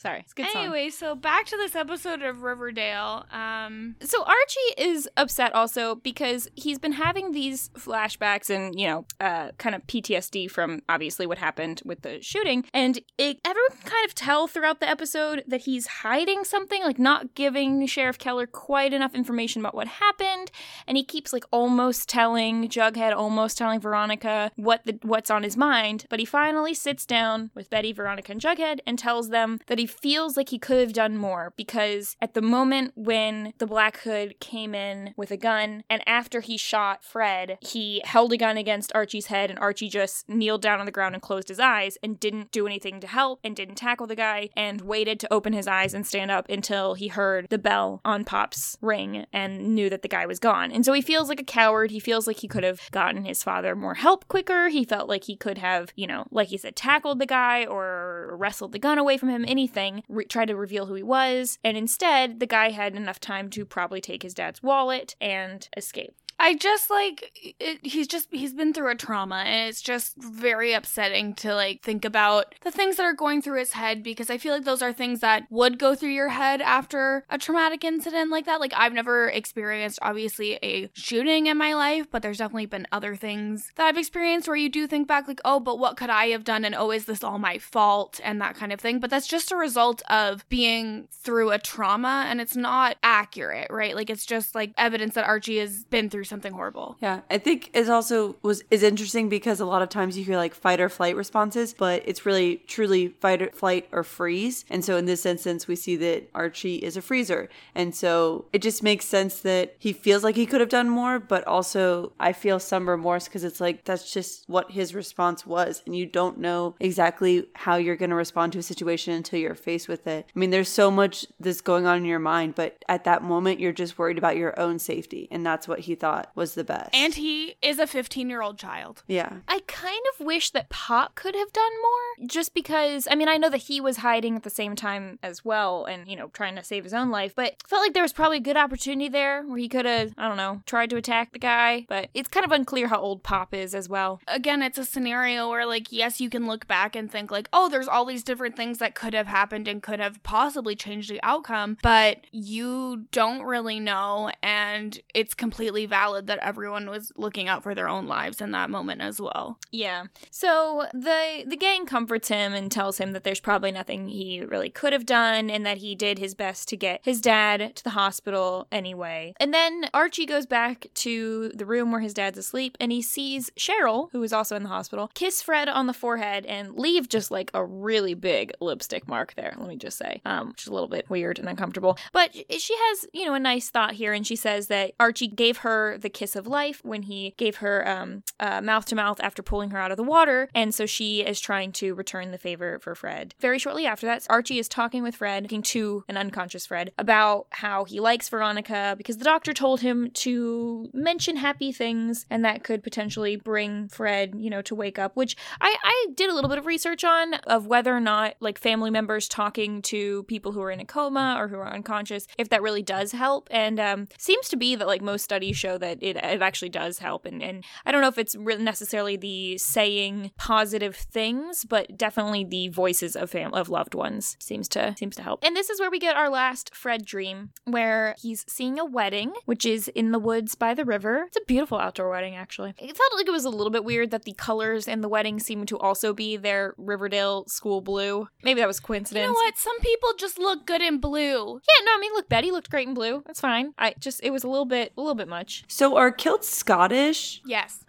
Sorry, it's a good song. Anyway, so back. Back to this episode of Riverdale. Um, so Archie is upset also because he's been having these flashbacks and, you know, uh, kind of P T S D from obviously what happened with the shooting. And it, everyone can kind of tell throughout the episode that he's hiding something, like not giving Sheriff Keller quite enough information about what happened. And he keeps like almost telling Jughead, almost telling Veronica what the, what's on his mind. But he finally sits down with Betty, Veronica, and Jughead and tells them that he feels like he could have done more, because at the moment when the Black Hood came in with a gun, and after he shot Fred, he held a gun against Archie's head, and Archie just kneeled down on the ground and closed his eyes and didn't do anything to help and didn't tackle the guy and waited to open his eyes and stand up until he heard the bell on Pop's ring and knew that the guy was gone. And so he feels like a coward. He feels like he could have gotten his father more help quicker. He felt like he could have, you know, like he said, tackled the guy or wrestled the gun away from him, anything, re- tried to reveal who he was. And instead, the guy had enough time to probably take his dad's wallet and escape. I just, like, it, he's just, he's been through a trauma, and it's just very upsetting to, like, think about the things that are going through his head, because I feel like those are things that would go through your head after a traumatic incident like that. Like, I've never experienced, obviously, a shooting in my life, but there's definitely been other things that I've experienced where you do think back, like, oh, but what could I have done, and oh, is this all my fault, and that kind of thing. But that's just a result of being through a trauma, and it's not accurate, right? Like, it's just, like, evidence that Archie has been through something horrible. Yeah, I think it's also was is interesting because a lot of times you hear like fight or flight responses, but it's really truly fight or flight or freeze. And so in this instance, we see that Archie is a freezer. And so it just makes sense that he feels like he could have done more, but also I feel some remorse because it's like that's just what his response was. And you don't know exactly how you're going to respond to a situation until you're faced with it. I mean, there's so much that's going on in your mind, but at that moment, you're just worried about your own safety. And that's what he thought was the best. And he is a fifteen-year-old child. Yeah. I kind of wish that Pop could have done more, just because, I mean, I know that he was hiding at the same time as well and, you know, trying to save his own life, but felt like there was probably a good opportunity there where he could have, I don't know, tried to attack the guy, but it's kind of unclear how old Pop is as well. Again, it's a scenario where, like, yes, you can look back and think, like, oh, there's all these different things that could have happened and could have possibly changed the outcome, but you don't really know, and it's completely valid. Valid that everyone was looking out for their own lives in that moment as well. Yeah. So the the gang comforts him and tells him that there's probably nothing he really could have done and that he did his best to get his dad to the hospital anyway. And then Archie goes back to the room where his dad's asleep and he sees Cheryl, who is also in the hospital, kiss Fred on the forehead and leave just like a really big lipstick mark there, let me just say, um, which is a little bit weird and uncomfortable. But she has, you know, a nice thought here, and she says that Archie gave her the kiss of life when he gave her um, uh, mouth-to-mouth after pulling her out of the water, and so she is trying to return the favor for Fred. Very shortly after that, Archie is talking with Fred, talking to an unconscious Fred, about how he likes Veronica because the doctor told him to mention happy things, and that could potentially bring Fred, you know, to wake up, which I, I did a little bit of research on, of whether or not, like, family members talking to people who are in a coma or who are unconscious, if that really does help, and um, seems to be that, like, most studies show that it, it actually does help. And, and I don't know if it's really necessarily the saying positive things, but definitely the voices of fam- of loved ones seems to seems to help. And this is where we get our last Fred dream, where he's seeing a wedding, which is in the woods by the river. It's a beautiful outdoor wedding, actually. It felt like it was a little bit weird that the colors in the wedding seemed to also be their Riverdale school blue. Maybe that was coincidence. You know what? Some people just look good in blue. Yeah, no, I mean, look, Betty looked great in blue. That's fine. I just, it was a little bit, a little bit much. So are kilts Scottish? Yes.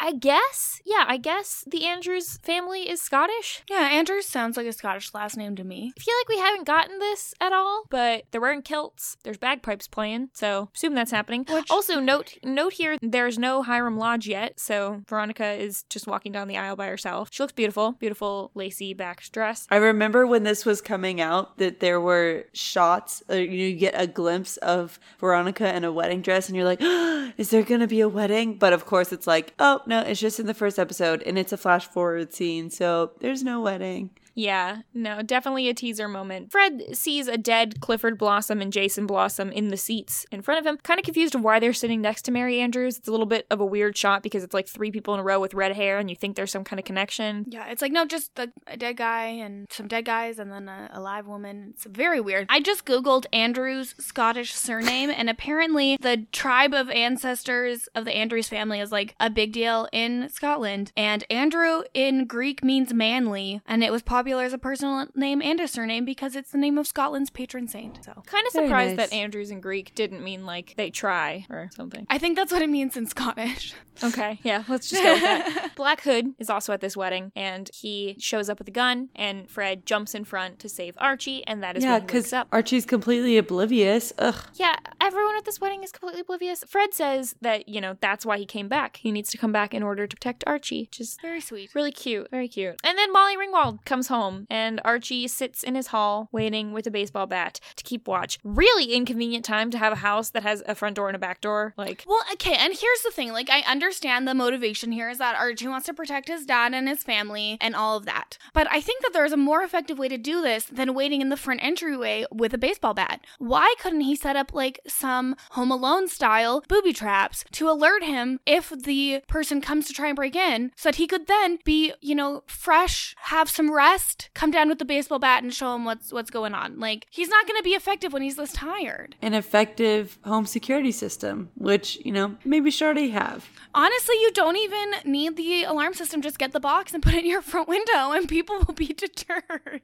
I guess. Yeah, I guess the Andrews family is Scottish. Yeah, Andrews sounds like a Scottish last name to me. I feel like we haven't gotten this at all, but they're wearing kilts. There's bagpipes playing, so assume that's happening. Which... Also, note note here, there's no Hiram Lodge yet, so Veronica is just walking down the aisle by herself. She looks beautiful. Beautiful lacy back dress. I remember when this was coming out that there were shots, uh, you get a glimpse of Veronica in a wedding dress, and you're like, oh, is there going to be a wedding? But of course it's like, oh, no, it's just in the first episode, and it's a flash forward scene, so there's no wedding. Yeah, no, definitely a teaser moment. Fred sees a dead Clifford Blossom and Jason Blossom in the seats in front of him. Kind of confused why they're sitting next to Mary Andrews. It's a little bit of a weird shot because it's like three people in a row with red hair and you think there's some kind of connection. Yeah, it's like, no, just the, a dead guy and some dead guys and then a, a live woman. It's very weird. I just Googled Andrews Scottish surname, and apparently the tribe of ancestors of the Andrews family is like a big deal in Scotland. And Andrew in Greek means manly, and it was popular popular as a personal name and a surname because it's the name of Scotland's patron saint. So kind of surprised nice. that Andrews in Greek didn't mean like they try or something. I think that's what it means in Scottish. Okay, yeah, let's just go with that. Black Hood is also at this wedding, and he shows up with a gun, and Fred jumps in front to save Archie, and that is yeah, when he wakes up. Yeah, because Archie's completely oblivious. Ugh. Yeah, everyone at this wedding is completely oblivious. Fred says that, you know, that's why he came back. He needs to come back in order to protect Archie, which is very sweet. Really cute. Very cute. And then Molly Ringwald comes home, and Archie sits in his hall waiting with a baseball bat to keep watch. Really inconvenient time to have a house that has a front door and a back door. Like, well, okay, and here's the thing. Like, I understand the motivation here is that Archie wants to protect his dad and his family and all of that. But I think that there's a more effective way to do this than waiting in the front entryway with a baseball bat. Why couldn't he set up like some Home Alone style booby traps to alert him if the person comes to try and break in, so that he could then be, you know, fresh, have some rest, come down with the baseball bat and show him what's what's going on. Like, he's not going to be effective when he's this tired. An effective home security system, which, you know, maybe sure they have. Honestly, you don't even need the alarm system. Just get the box and put it in your front window and people will be deterred.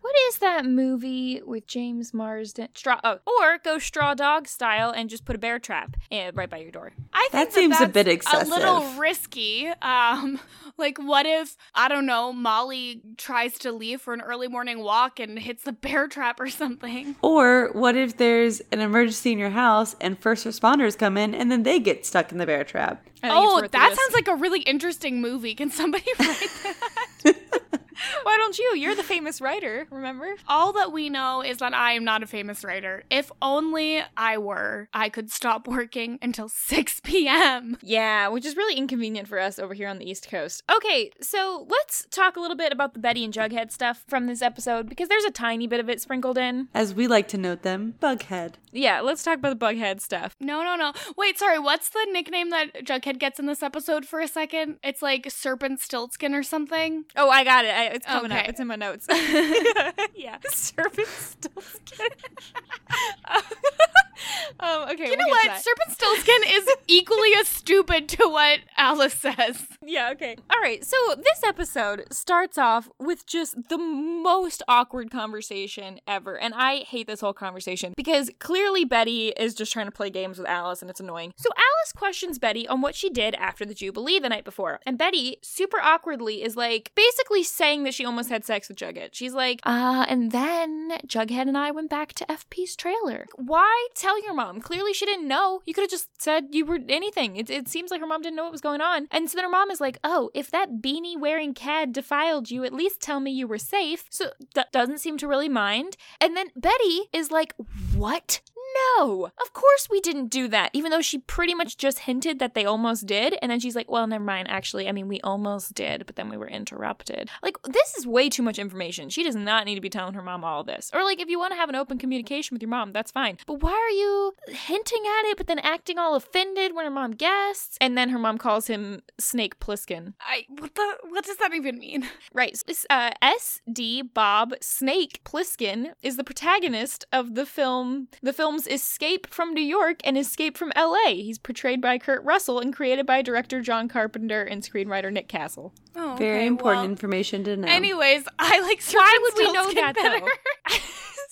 What is that movie with James Marsden? Straw, oh, or go straw dog style and just put a bear trap in, right by your door. I think that, that seems that's a bit excessive. A little risky. Um, like, what if, I don't know, Molly tries to leave for an early morning walk and hits the bear trap or something? Or what if there's an emergency in your house and first responders come in and then they get stuck in the bear trap? Oh, that sounds like a really interesting movie. Can somebody write that? Why don't you? You're the famous writer, remember? All that we know is that I am not a famous writer. If only I were, I could stop working until six p.m. Yeah, which is really inconvenient for us over here on the East Coast. Okay, so let's talk a little bit about the Betty and Jughead stuff from this episode, because there's a tiny bit of it sprinkled in. As we like to note them, Bughead. Yeah, let's talk about the Bughead stuff. No, no, no. Wait, sorry, what's the nickname that Jughead gets in this episode for a second? It's like Serpent Stiltskin or something. Oh, I got it. I It's coming okay. up. It's in my notes. Yeah. Serpent Stiltskin. um, okay, you know what? Serpent Stiltskin is equally as stupid to what Alice says. Yeah, okay. All right, so this episode starts off with just the most awkward conversation ever. And I hate this whole conversation because clearly Betty is just trying to play games with Alice and it's annoying. So Alice questions Betty on what she did after the Jubilee the night before. And Betty, super awkwardly, is like basically saying that she almost had sex with Jughead. She's like, uh, and then Jughead and I went back to F P's trailer. Why tell your mom? Clearly she didn't know. You could have just said you were anything. It, it seems like her mom didn't know what was going on. And so then her mom is like, oh, if that beanie wearing cad defiled you, at least tell me you were safe. So that doesn't seem to really mind. And then Betty is like, what? No, of course we didn't do that, even though she pretty much just hinted that they almost did. And then she's like, well, never mind, actually. I mean, we almost did, but then we were interrupted. Like, this is way too much information. She does not need to be telling her mom all this. Or, like, if you want to have an open communication with your mom, that's fine. But why are you hinting at it, but then acting all offended when her mom guessed? And then her mom calls him Snake Plissken. I, what the, what does that even mean? Right, so it's, uh, S D Bob Snake Plissken is the protagonist of the film, the film Escape from New York and Escape from L A. He's portrayed by Kurt Russell and created by director John Carpenter and screenwriter Nick Castle. Oh, okay. Very important well, information to know. Anyways, I like Serpent Why would we know that, better? Though?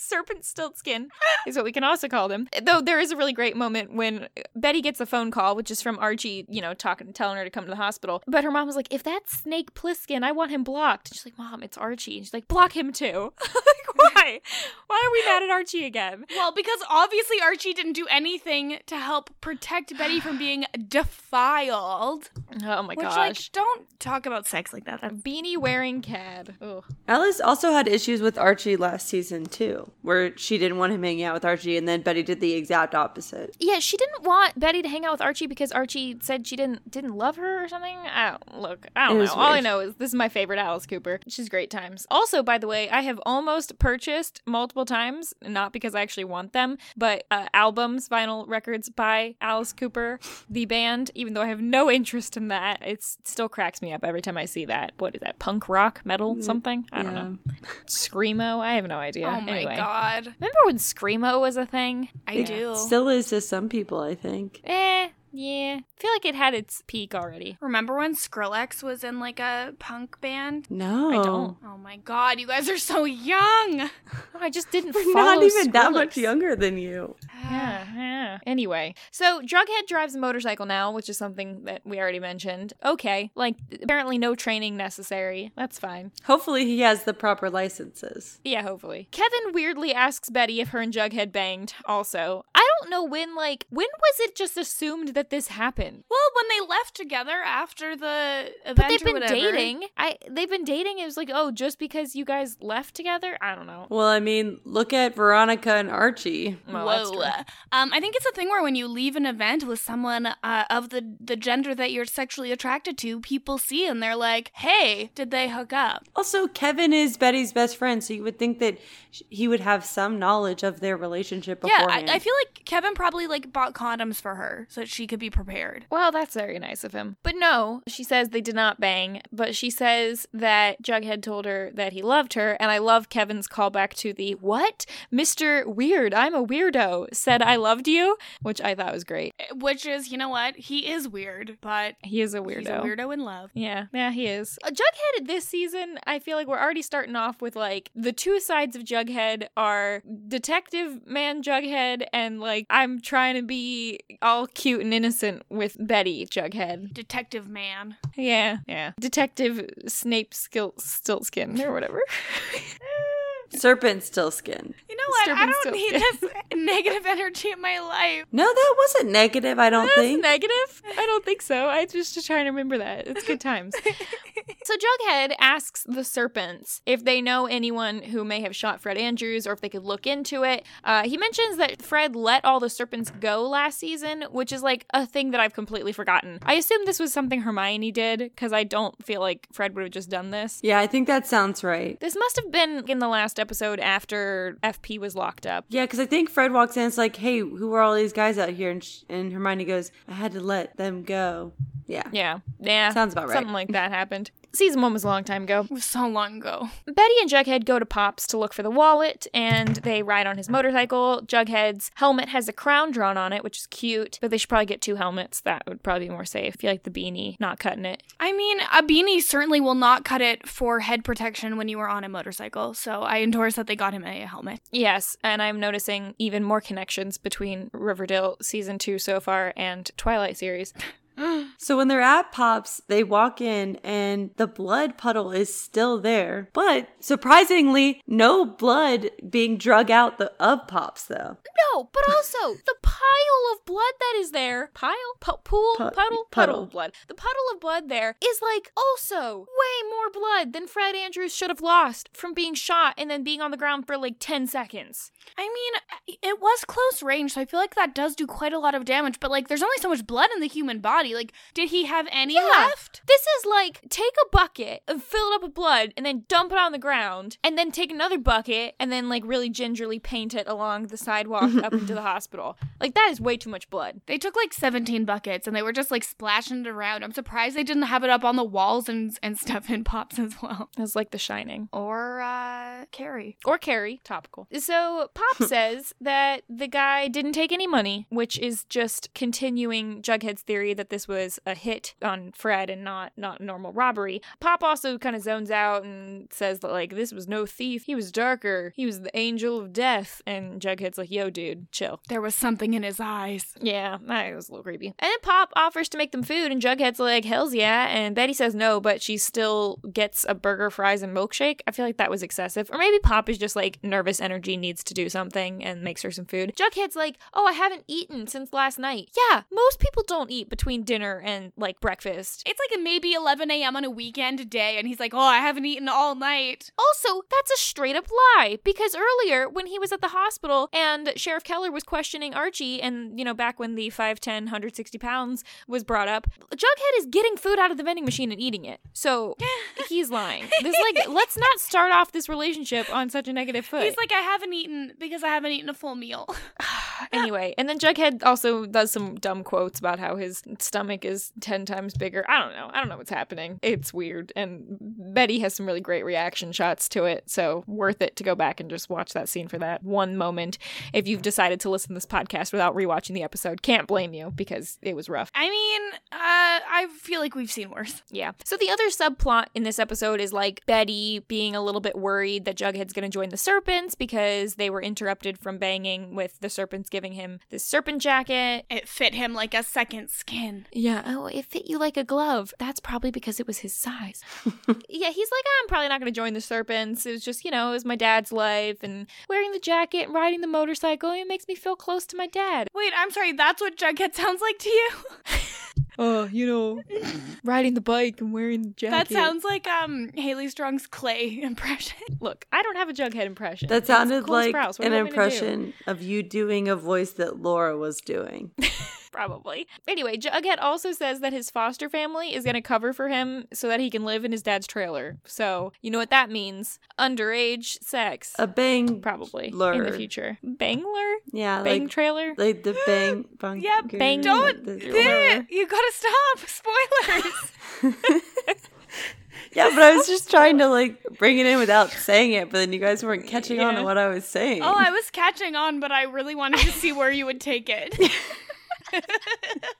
Serpent Stiltskin is what we can also call them. Though there is a really great moment when Betty gets a phone call, which is from Archie, you know, talking, telling her to come to the hospital. But her mom was like, if that's Snake Plissken, I want him blocked. And she's like, Mom, it's Archie. And she's like, block him too. Like, why? Why are we mad at Archie again? Well, because obviously Archie didn't do anything to help protect Betty from being defiled. Oh my which, gosh. Like, don't talk about sex like that. That's- Beanie wearing cad. Ugh. Alice also had issues with Archie last season too, where she didn't want him hanging out with Archie, and then Betty did the exact opposite. Yeah, she didn't want Betty to hang out with Archie because Archie said she didn't didn't love her or something. I don't, look, I don't know. Weird. All I know is this is my favorite Alice Cooper. She's great times. Also, by the way, I have almost purchased multiple times, not because I actually want them, but uh, albums, vinyl records by Alice Cooper, the band, even though I have no interest in that. It's, it still cracks me up every time I see that. What is that? Punk rock, metal, something? I don't yeah. know. Screamo? I have no idea. Oh my anyway. God. Remember when Screamo was a thing? I yeah. do. Still is to some people, I think. Eh. Yeah. I feel like it had its peak already. Remember when Skrillex was in like a punk band? No. I don't. Oh my God, you guys are so young. I just didn't We're follow We're not even Skrillex. That much younger than you. Yeah, yeah. Anyway, so Jughead drives a motorcycle now, which is something that we already mentioned. Okay. Like, apparently no training necessary. That's fine. Hopefully he has the proper licenses. Yeah, hopefully. Kevin weirdly asks Betty if her and Jughead banged also. I don't know when, like, when was it just assumed that this happened? Well, when they left together after the event but they've or been whatever. dating. I they've been dating. It was like, oh, just because you guys left together? I don't know. Well, I mean, look at Veronica and Archie. Well, whoa. Um, I think it's a thing where when you leave an event with someone uh, of the, the gender that you're sexually attracted to, people see and they're like, hey, did they hook up? Also, Kevin is Betty's best friend, so you would think that he would have some knowledge of their relationship beforehand. Yeah, I, I feel like Kevin probably like bought condoms for her so that she could be prepared. Well, that's very nice of him. But no, she says they did not bang, but she says that Jughead told her that he loved her, and I love Kevin's callback to the, what? Mister Weird, I'm a weirdo, said I loved you, which I thought was great. Which is, you know what? He is weird, but he is a weirdo. He's a weirdo in love. Yeah, yeah, he is. Uh, Jughead this season, I feel like we're already starting off with like the two sides of Jughead are detective man Jughead and like I'm trying to be all cute and innocent with Betty Jughead. Detective man. Yeah, yeah. Detective Snape Skil- Stiltskin or whatever. Serpent Stiltskin. You know what? Serpent I don't need this negative energy in my life. No, that wasn't negative, I don't that think. That was negative? I don't think so. I just, just trying to remember that. It's good times. So Jughead asks the Serpents if they know anyone who may have shot Fred Andrews or if they could look into it. Uh, he mentions that Fred let all the Serpents go last season, which is like a thing that I've completely forgotten. I assume this was something Hermione did because I don't feel like Fred would have just done this. Yeah, I think that sounds right. This must have been in the last episode after F P was locked up. Yeah, because I think Fred walks in and it's like, hey, who are all these guys out here? And, sh- and Hermione goes, I had to let them go. Yeah. Yeah. Yeah. Sounds about right. Something like that happened. Season one was a long time ago. It was so long ago. Betty and Jughead go to Pop's to look for the wallet, and they ride on his motorcycle. Jughead's helmet has a crown drawn on it, which is cute, but they should probably get two helmets. That would probably be more safe. I feel like the beanie, not cutting it. I mean, a beanie certainly will not cut it for head protection when you are on a motorcycle, so I endorse that they got him a helmet. Yes, and I'm noticing even more connections between Riverdale season two so far and Twilight series. So when they're at Pop's, they walk in and the blood puddle is still there. But surprisingly, no blood being drug out the, of Pop's, though. No, but also the pile of blood that is there, pile, po- pool, Pu- puddle, puddle, puddle of blood. The puddle of blood there is like also way more blood than Fred Andrews should have lost from being shot and then being on the ground for like ten seconds. I mean, it was close range, so I feel like that does do quite a lot of damage. But like, there's only so much blood in the human body. Like, did he have any yeah. left? This is like, take a bucket and fill it up with blood and then dump it on the ground and then take another bucket and then like really gingerly paint it along the sidewalk up into the hospital. Like, that is way too much blood. They took like seventeen buckets and they were just like splashing it around. I'm surprised they didn't have it up on the walls and, and stuff in Pops as well. It was like The Shining. Or uh, Carrie. Or Carrie. Topical. So Pop says that the guy didn't take any money, which is just continuing Jughead's theory that this was a hit on Fred and not not normal robbery. Pop also kind of zones out and says that like this was no thief. He was darker. He was the angel of death. And Jughead's like, yo, dude, chill. There was something in his eyes. Yeah, that was a little creepy. And then Pop offers to make them food and Jughead's like, hells yeah. And Betty says no, but she still gets a burger, fries, and milkshake. I feel like that was excessive. Or maybe Pop is just like nervous energy, needs to do something, and makes her some food. Jughead's like, oh, I haven't eaten since last night. Yeah, most people don't eat between dinner and like breakfast. It's like maybe eleven a.m. on a weekend day and he's like, oh, I haven't eaten all night. Also, that's a straight up lie, because earlier when he was at the hospital and Sheriff Keller was questioning Archie, and you know, back when the five ten, one hundred sixty pounds was brought up, Jughead is getting food out of the vending machine and eating it. So he's lying. This like, let's not start off this relationship on such a negative foot. He's like, I haven't eaten because I haven't eaten a full meal. Anyway, and then Jughead also does some dumb quotes about how his stomach is ten times bigger. I don't know. I don't know what's happening. It's weird. And Betty has some really great reaction shots to it. So worth it to go back and just watch that scene for that one moment. If you've decided to listen to this podcast without rewatching the episode, can't blame you because it was rough. I mean, uh, I feel like we've seen worse. Yeah. So the other subplot in this episode is like Betty being a little bit worried that Jughead's going to join the Serpents because they were interrupted from banging with the Serpents giving him this serpent jacket. It fit him like a second skin. Yeah. Oh, it fit you like a glove. That's probably because it was his size. Yeah, he's like, I'm probably not going to join the Serpents. It was just, you know, it was my dad's life and wearing the jacket and riding the motorcycle, it makes me feel close to my dad. Wait, I'm sorry, that's what Jughead sounds like to you? Oh, you know, riding the bike and wearing the jacket. That sounds like um Haley Strong's Clay impression. Look, I don't have a Jughead impression. That sounded like an impression of you doing a voice that Laura was doing. Probably. Anyway, Jughead also says that his foster family is going to cover for him so that he can live in his dad's trailer. So, you know what that means. Underage sex. A bang. Probably. Lure. In the future. Bangler? Yeah. Bang like, trailer? Like the bang. Bunk- yeah, bang. Don't. The, the, you gotta stop. Spoilers. Yeah, but I was just trying to, like, bring it in without saying it, but then you guys weren't catching yeah. on to what I was saying. Oh, I was catching on, but I really wanted to see where you would take it.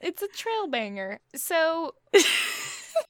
It's a trail banger. So...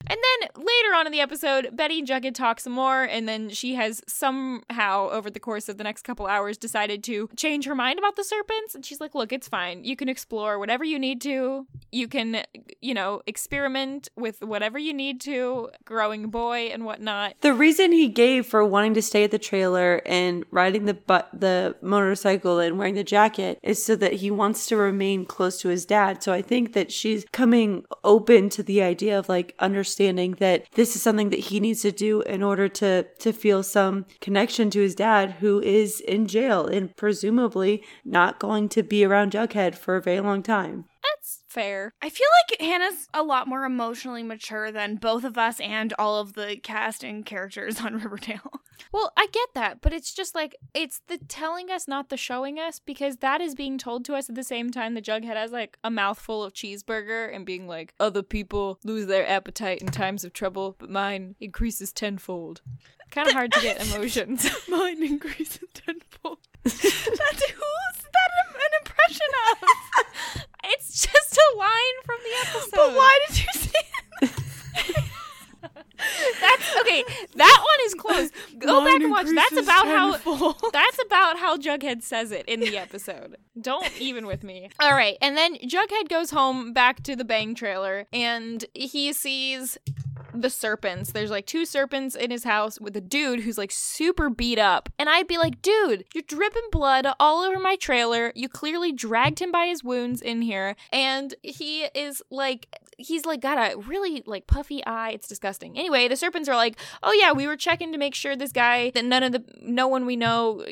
And then later on in the episode, Betty and Jughead talk some more, and then she has somehow, over the course of the next couple hours, decided to change her mind about the Serpents. And she's like, look, it's fine. You can explore whatever you need to. You can, you know, experiment with whatever you need to, growing boy and whatnot. The reason he gave for wanting to stay at the trailer and riding the but- the motorcycle and wearing the jacket is so that he wants to remain close to his dad. So I think that she's coming open to the idea of, like, under understanding that this is something that he needs to do in order to to feel some connection to his dad, who is in jail and presumably not going to be around Jughead for a very long time. That's fair. I feel like Hannah's a lot more emotionally mature than both of us and all of the cast and characters on Riverdale. Well, I get that, but it's just like, it's the telling us, not the showing us, because that is being told to us at the same time the Jughead has like a mouthful of cheeseburger and being like, other people lose their appetite in times of trouble, but mine increases tenfold. Kind of hard to get emotions. Mine increases tenfold. That's who's that an impression of? It's just a line from the episode. But why did you say that? That's okay. That one is close. Go Mine back and watch. That's about tenfold. how that's about how Jughead says it in the episode. Don't even with me. All right, and then Jughead goes home back to the bang trailer, and he sees the Serpents. There's like two Serpents in his house with a dude who's like super beat up, and I'd be like, dude, you're dripping blood all over my trailer. You clearly dragged him by his wounds in here, and he is like, he's like got a really like puffy eye. It's disgusting. Anyway, the Serpents are like, oh yeah, we were checking to make sure this guy, that none of the, no one we know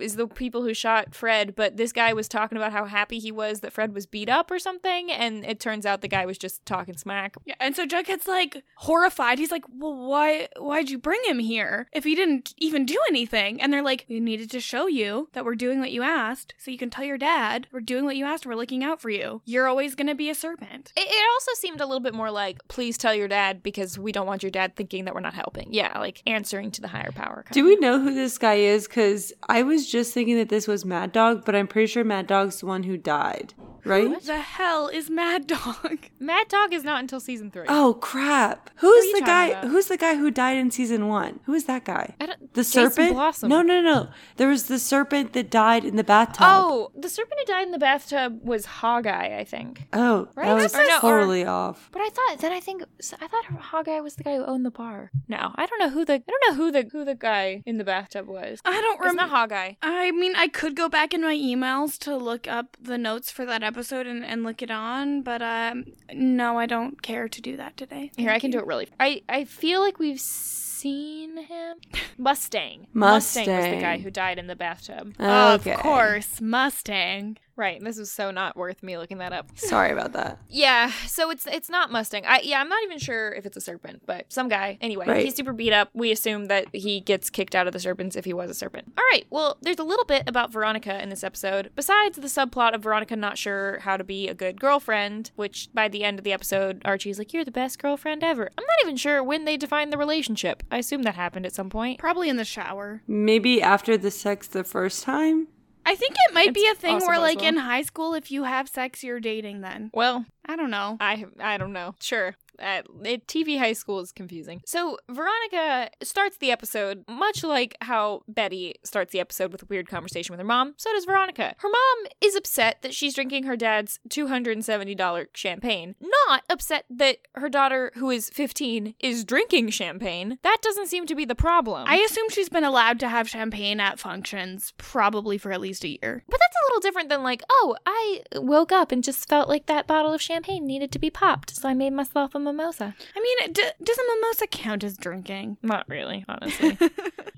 is the people who shot Fred, but this guy was talking about how happy he was that Fred was beat up or something, and it turns out the guy was just talking smack. Yeah, and so Jughead's like horrified. He's like, well, why, why'd you bring him here if he didn't even do anything? And they're like, we needed to show you that we're doing what you asked, so you can tell your dad, we're doing what you asked, we're looking out for you. You're always gonna be a serpent. It, it also seemed a little bit more like, please tell your dad because we don't want your dad thinking that we're not helping. Yeah, like answering to the higher power. Do we know who this guy is? Because I was just thinking that this was Mad Dog, but I'm pretty sure Mad Dog's the one who died, right? What the hell is Mad Dog? Mad Dog is not until season three. Oh, crap. Who's the guy about? Who's the guy who died in season one? Who is that guy? I don't, the Jason serpent? Blossom. No, no, no. There was the serpent that died in the bathtub. Oh, the serpent who died in the bathtub was Hawkeye, I think. Oh, right? That was or no, totally or, off. But I thought, then I think, I thought Hawkeye was the guy who owned the bar. No, I don't know who the, I don't know who the, who the guy in the bathtub was. I don't remember. It's not Hawkeye. I mean, I could go back in my emails to look up the notes for that episode and, and look it on, but um, no, I don't care to do that today. Thank Here, I can you. do it really. I, I feel like we've seen him. Mustang. Mustang. Mustang was the guy who died in the bathtub. Okay. Of course, Mustang. Right. This is so not worth me looking that up. Sorry about that. Yeah. So it's it's not Mustang. I Yeah, I'm not even sure if it's a serpent, but some guy. Anyway, right. He's super beat up. We assume that he gets kicked out of the serpents if he was a serpent. All right. Well, there's a little bit about Veronica in this episode. Besides the subplot of Veronica not sure how to be a good girlfriend, which by the end of the episode, Archie's like, you're the best girlfriend ever. I'm not even sure when they define the relationship. I assume that happened at some point. Probably in the shower. Maybe after the sex the first time? I think it might it's be a thing where, possible. like, in high school, if you have sex, you're dating then. Well, I don't know. I I don't know. Sure. Uh, T V high school is confusing. So Veronica starts the episode much like how Betty starts the episode with a weird conversation with her mom. So does Veronica. Her mom is upset that she's drinking her dad's two hundred seventy dollars champagne. Not upset that her daughter, who is fifteen, is drinking champagne. That doesn't seem to be the problem. I assume she's been allowed to have champagne at functions probably for at least a year. But that's a little different than like, oh, I woke up and just felt like that bottle of champagne needed to be popped, so I made myself a mimosa. I mean, d- does a mimosa count as drinking? Not really, honestly.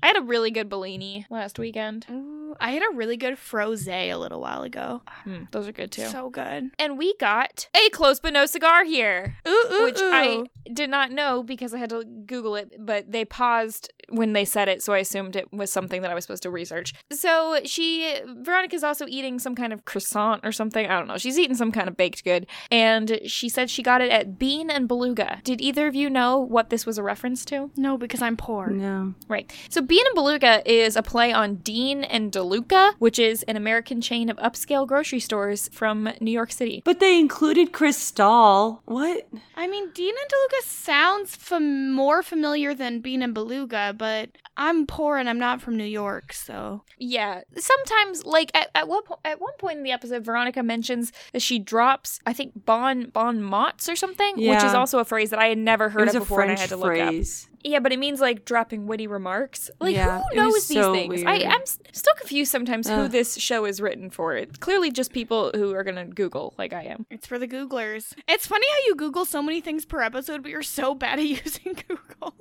I had a really good Bellini last weekend. Ooh, I had a really good frosé a little while ago. Mm, those are good too. So good. And we got a close but no cigar here. Ooh, ooh, which ooh. I did not know because I had to Google it, but they paused when they said it, so I assumed it was something that I was supposed to research. So she, Veronica's also eating some kind of croissant or something. I don't know. She's eating some kind of baked good. And she said she got it at Bean and Beluga. Did either of you know what this was a reference to? No, because I'm poor. No. Right. So Bean and Beluga is a play on Dean and DeLuca, which is an American chain of upscale grocery stores from New York City. But they included Cristal. What? I mean, Dean and DeLuca sounds fam- more familiar than Bean and Beluga, but I'm poor and I'm not from New York, so. Yeah. Sometimes, like, at, at, one, po- at one point in the episode, Veronica mentions that she drops, I think, bon, bon mots or something, yeah. which is also a phrase that I had never heard of before and I had to look up. Yeah, but it means like dropping witty remarks. Like, yeah, who knows these so things? Weird. I, I'm s- still confused sometimes Ugh. who this show is written for. It's clearly just people who are going to Google, like I am. It's for the Googlers. It's funny how you Google so many things per episode, but you're so bad at using Google.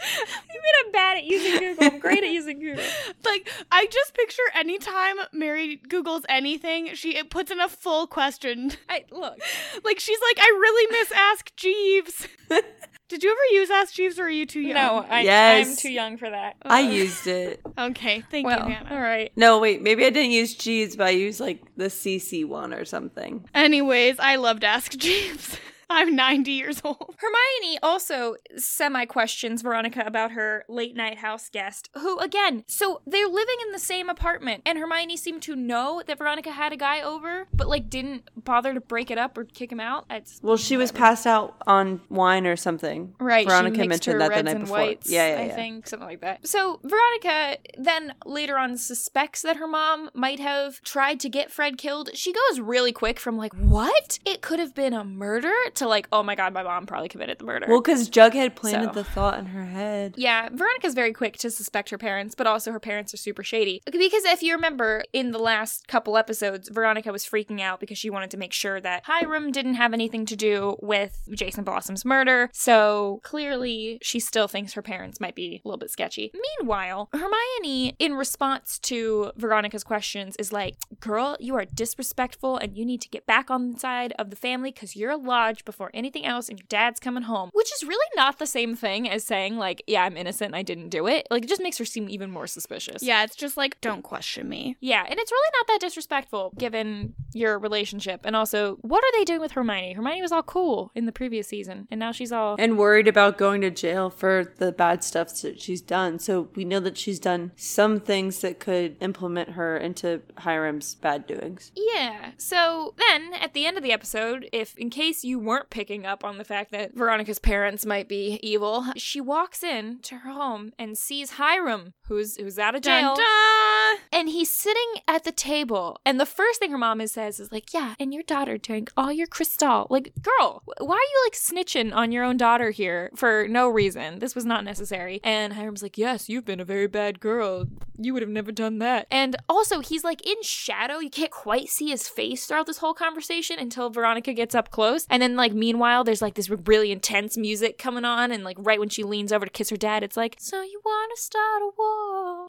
You mean I'm bad at using Google? I'm great at using Google. Like, I just picture anytime Mary Googles anything, she it puts in a full question. I, look. Like, she's like, I really miss Ask Jeeves. Did you ever use Ask Jeeves, or are you too young? No, I, yes. I'm too young for that. Ugh. I used it. Okay, thank well, you, Hannah. All right. No, wait, maybe I didn't use Jeeves, but I used, like, the C C one or something. Anyways, I loved Ask Jeeves. I'm ninety years old. Hermione also semi-questions Veronica about her late-night house guest, who, again, so they're living in the same apartment, and Hermione seemed to know that Veronica had a guy over, but, like, didn't bother to break it up or kick him out. It's well, she whatever. was passed out on wine or something. Right, Veronica she mentioned that the night before. Whites, yeah, yeah, yeah. I think, something like that. So Veronica then later on suspects that her mom might have tried to get Fred killed. She goes really quick from, like, what? It could have been a murder? To like, oh my god, my mom probably committed the murder. Well, because Jughead planted so. the thought in her head. Yeah, Veronica's very quick to suspect her parents, but also her parents are super shady. Because if you remember, in the last couple episodes, Veronica was freaking out because she wanted to make sure that Hiram didn't have anything to do with Jason Blossom's murder. So clearly, she still thinks her parents might be a little bit sketchy. Meanwhile, Hermione, in response to Veronica's questions, is like, girl, you are disrespectful and you need to get back on the side of the family because you're a lodge before anything else and your dad's coming home, which is really not the same thing as saying like, yeah, I'm innocent and I didn't do it. Like, it just makes her seem even more suspicious. Yeah, it's just like, don't question me. Yeah, and it's really not that disrespectful given your relationship. And also, what are they doing with Hermione? Hermione was all cool in the previous season and now she's all and worried about going to jail for the bad stuff that she's done. So we know that she's done some things that could implement her into Hiram's bad doings. Yeah. So then at the end of the episode, if in case you weren't picking up on the fact that Veronica's parents might be evil, she walks in to her home and sees Hiram, who's who's out of jail. Dun, dun. And he's sitting at the table. And the first thing her mom is says is like, yeah, and your daughter drank all your Cristal. Like, girl, why are you like snitching on your own daughter here for no reason? This was not necessary. And Hiram's like, yes, you've been a very bad girl. You would have never done that. And also he's like in shadow. You can't quite see his face throughout this whole conversation until Veronica gets up close. And then like meanwhile there's like this really intense music coming on, and like right when she leans over to kiss her dad, it's like, so you want to start a war? wall.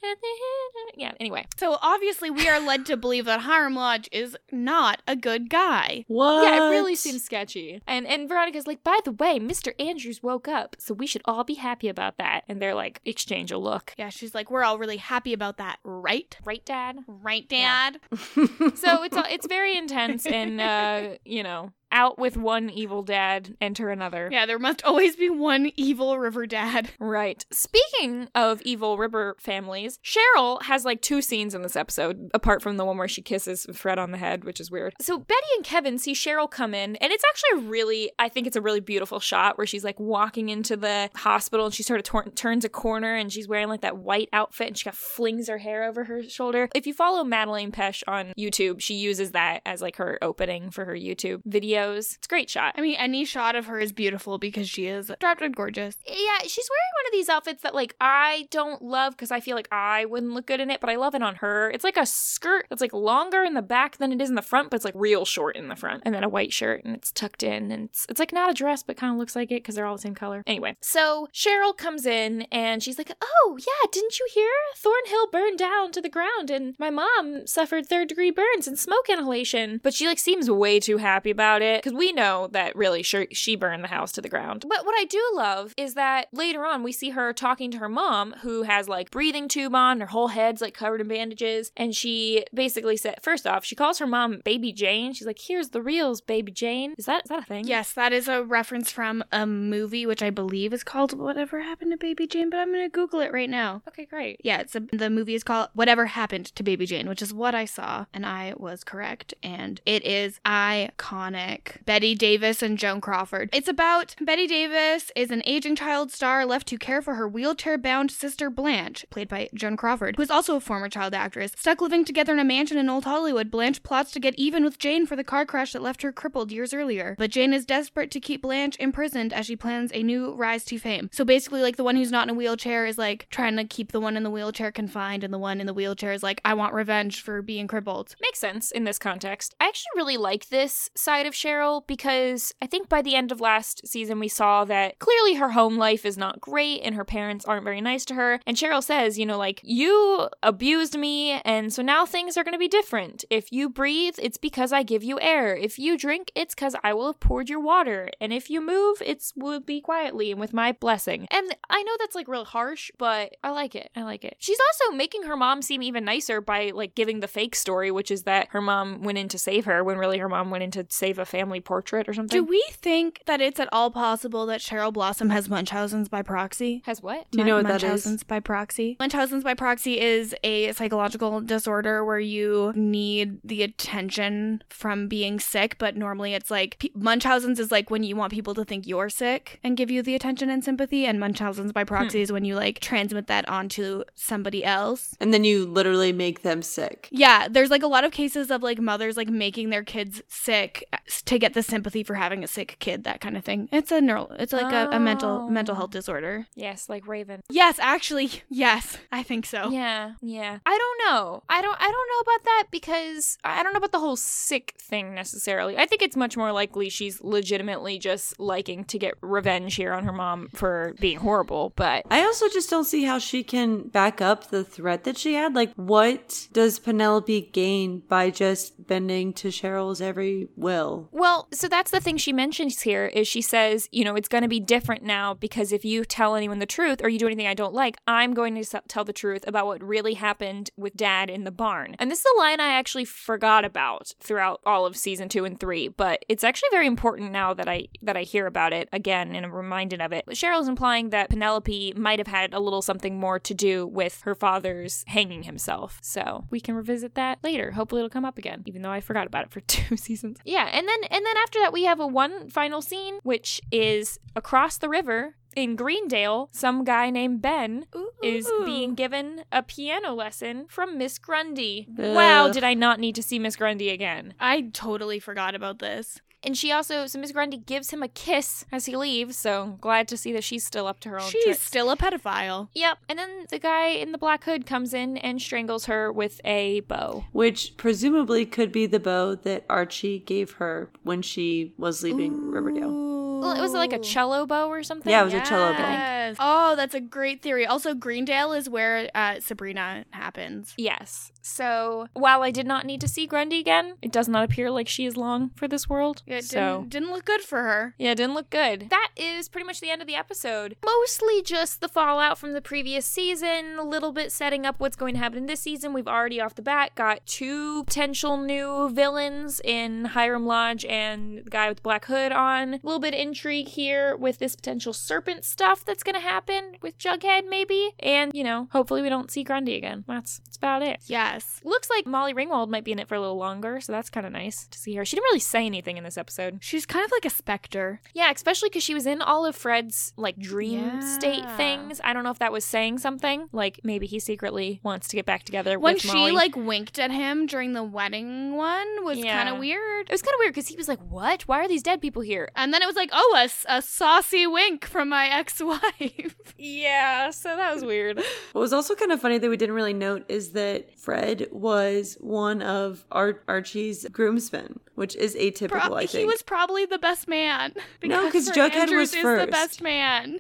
Yeah, anyway. So obviously we are led to believe that Hiram Lodge is not a good guy. What? Yeah, it really seems sketchy. And and Veronica's like, by the way, Mister Andrews woke up, so we should all be happy about that. And they're like, exchange a look. Yeah, she's like, we're all really happy about that, right? Right, Dad? Right, Dad? Yeah. So it's it's very intense and, uh, you know... Out with one evil dad, enter another. Yeah, there must always be one evil river dad. Right. Speaking of evil river families, Cheryl has like two scenes in this episode, apart from the one where she kisses Fred on the head, which is weird. So Betty and Kevin see Cheryl come in, and it's actually really, I think it's a really beautiful shot where she's like walking into the hospital and she sort of tor- turns a corner and she's wearing like that white outfit and she kind of flings her hair over her shoulder. If you follow Madeleine Pesh on YouTube, she uses that as like her opening for her YouTube video. It's a great shot. I mean, any shot of her is beautiful because she is drop dead gorgeous. Yeah, she's wearing one of these outfits that, like, I don't love because I feel like I wouldn't look good in it, but I love it on her. It's like a skirt that's, like, longer in the back than it is in the front, but it's, like, real short in the front. And then a white shirt, and it's tucked in, and it's, it's like, not a dress, but kind of looks like it because they're all the same color. Anyway, so Cheryl comes in, and she's like, oh, yeah, didn't you hear? Thornhill burned down to the ground, and my mom suffered third-degree burns and smoke inhalation. But she, like, seems way too happy about it. Because we know that really she, she burned the house to the ground. But what I do love is that later on we see her talking to her mom, who has like breathing tube on, her whole head's like covered in bandages, and she basically said, first off, she calls her mom Baby Jane. She's like, here's the reals, Baby Jane. Is that is that a thing? Yes, that is a reference from a movie which I believe is called Whatever Happened to Baby Jane, but I'm going to Google it right now. Okay, great. Yeah, it's a, the movie is called Whatever Happened to Baby Jane, which is what I saw, and I was correct, and it is iconic. Bette Davis and Joan Crawford. It's about Bette Davis is an aging child star left to care for her wheelchair-bound sister Blanche, played by Joan Crawford, who is also a former child actress. Stuck living together in a mansion in old Hollywood, Blanche plots to get even with Jane for the car crash that left her crippled years earlier. But Jane is desperate to keep Blanche imprisoned as she plans a new rise to fame. So basically, like, the one who's not in a wheelchair is like trying to keep the one in the wheelchair confined, and the one in the wheelchair is like, I want revenge for being crippled. Makes sense in this context. I actually really like this side of Cheryl, because I think by the end of last season we saw that clearly her home life is not great and her parents aren't very nice to her, and Cheryl says, you know, like, you abused me and so now things are going to be different. If you breathe, it's because I give you air. If you drink, it's because I will have poured your water. And if you move, it's will be quietly and with my blessing. And I know that's like real harsh, but I like it. I like it. She's also making her mom seem even nicer by like giving the fake story, which is that her mom went in to save her when really her mom went in to save a family portrait or something. Do we think that it's at all possible that Cheryl Blossom has Munchausen's by proxy? Has what? Do you know what that is? Munchausen's by proxy. Munchausen's by proxy is a psychological disorder where you need the attention from being sick, but normally it's like P- Munchausen's is like when you want people to think you're sick and give you the attention and sympathy, and Munchausen's by proxy hmm. is when you like transmit that onto somebody else. And then you literally make them sick. Yeah, there's like a lot of cases of like mothers like making their kids sick to get the sympathy for having a sick kid, that kind of thing. It's a neural, it's like oh. a, a mental mental health disorder. Yes, like Raven. Yes, actually, yes, I think so. Yeah, yeah. I don't know. I don't. I don't know about that because I don't know about the whole sick thing necessarily. I think it's much more likely she's legitimately just liking to get revenge here on her mom for being horrible. But I also just don't see how she can back up the threat that she had. Like, what does Penelope gain by just bending to Cheryl's every will? Well, so that's the thing she mentions here is she says, you know, it's going to be different now because if you tell anyone the truth or you do anything I don't like, I'm going to tell the truth about what really happened with Dad in the barn. And this is a line I actually forgot about throughout all of season two and three, but it's actually very important now that I that I hear about it again and I'm reminded of it. But Cheryl's implying that Penelope might have had a little something more to do with her father's hanging himself. So we can revisit that later. Hopefully it'll come up again, even though I forgot about it for two seasons. Yeah, and then And then after that, we have a one final scene, which is across the river. In Greendale, some guy named Ben Ooh. is being given a piano lesson from Miss Grundy. Ugh. Wow, did I not need to see Miss Grundy again? I totally forgot about this. And she also, so Miss Grundy gives him a kiss as he leaves, so glad to see that she's still up to her own tricks. She's still a pedophile. Yep. And then the guy in the black hood comes in and strangles her with a bow. Which presumably could be the bow that Archie gave her when she was leaving Ooh. Riverdale. Well, it was like a cello bow or something? Yeah, it was yes. a cello bow. Yes. Oh, that's a great theory. Also, Greendale is where uh, Sabrina happens. Yes. So while I did not need to see Grundy again, it does not appear like she is long for this world. It so. didn't, didn't look good for her. Yeah, it didn't look good. That is pretty much the end of the episode. Mostly just the fallout from the previous season, a little bit setting up what's going to happen in this season. We've already off the bat got two potential new villains in Hiram Lodge and the guy with the black hood on. A little bit of intrigue here with this potential serpent stuff that's going to happen with Jughead maybe. And, you know, hopefully we don't see Grundy again. That's, that's about it. Yes. Looks like Molly Ringwald might be in it for a little longer, so that's kind of nice to see her. She didn't really say anything in this episode. She's kind of like a specter. Yeah, especially because she was in all of Fred's, like, dream yeah. state things. I don't know if that was saying something. Like, maybe he secretly wants to get back together when with Molly. When she, like, winked at him during the wedding one was yeah. kind of weird. It was kind of weird because he was like, what? Why are these dead people here? And then it was like, oh, a, a saucy wink from my ex-wife. Yeah, so that was weird. What was also kind of funny that we didn't really note is that Fred was one of Ar- Archie's groomsmen, which is atypical, Pro- I think. He was probably the best man. Because no, because Jughead Andrews was first. Is the best man.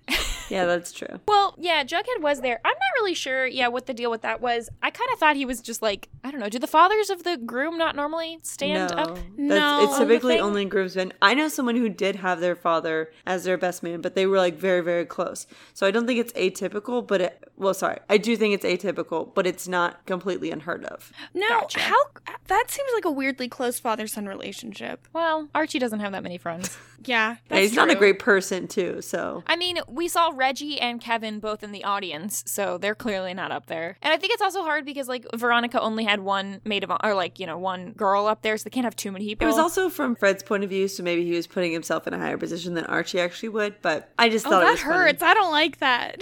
Yeah, that's true. Well, yeah, Jughead was there. I'm not really sure, yeah, what the deal with that was. I kind of thought he was just like, I don't know, do the fathers of the groom not normally stand no, up? That's, no. It's typically only groomsmen. I know someone who did have their father as their best man, but they were like very, very close. So I don't think it's atypical, but it, well, sorry. I do think it's atypical, but it's not completely unheard of. No, gotcha. How, that seems like a weirdly close father-son relationship. Well, Archie doesn't have that many friends. Yeah, that's yeah, he's true. Not a great person, too, so. I mean, we saw Reggie and Kevin both in the audience, so they're clearly not up there. And I think it's also hard because, like, Veronica only had one maid of, or, like, you know, one girl up there, so they can't have too many people. It was also from Fred's point of view, so maybe he was putting himself in a higher position than Archie actually would, but I just oh, thought it was funny. That hurts. I don't like that.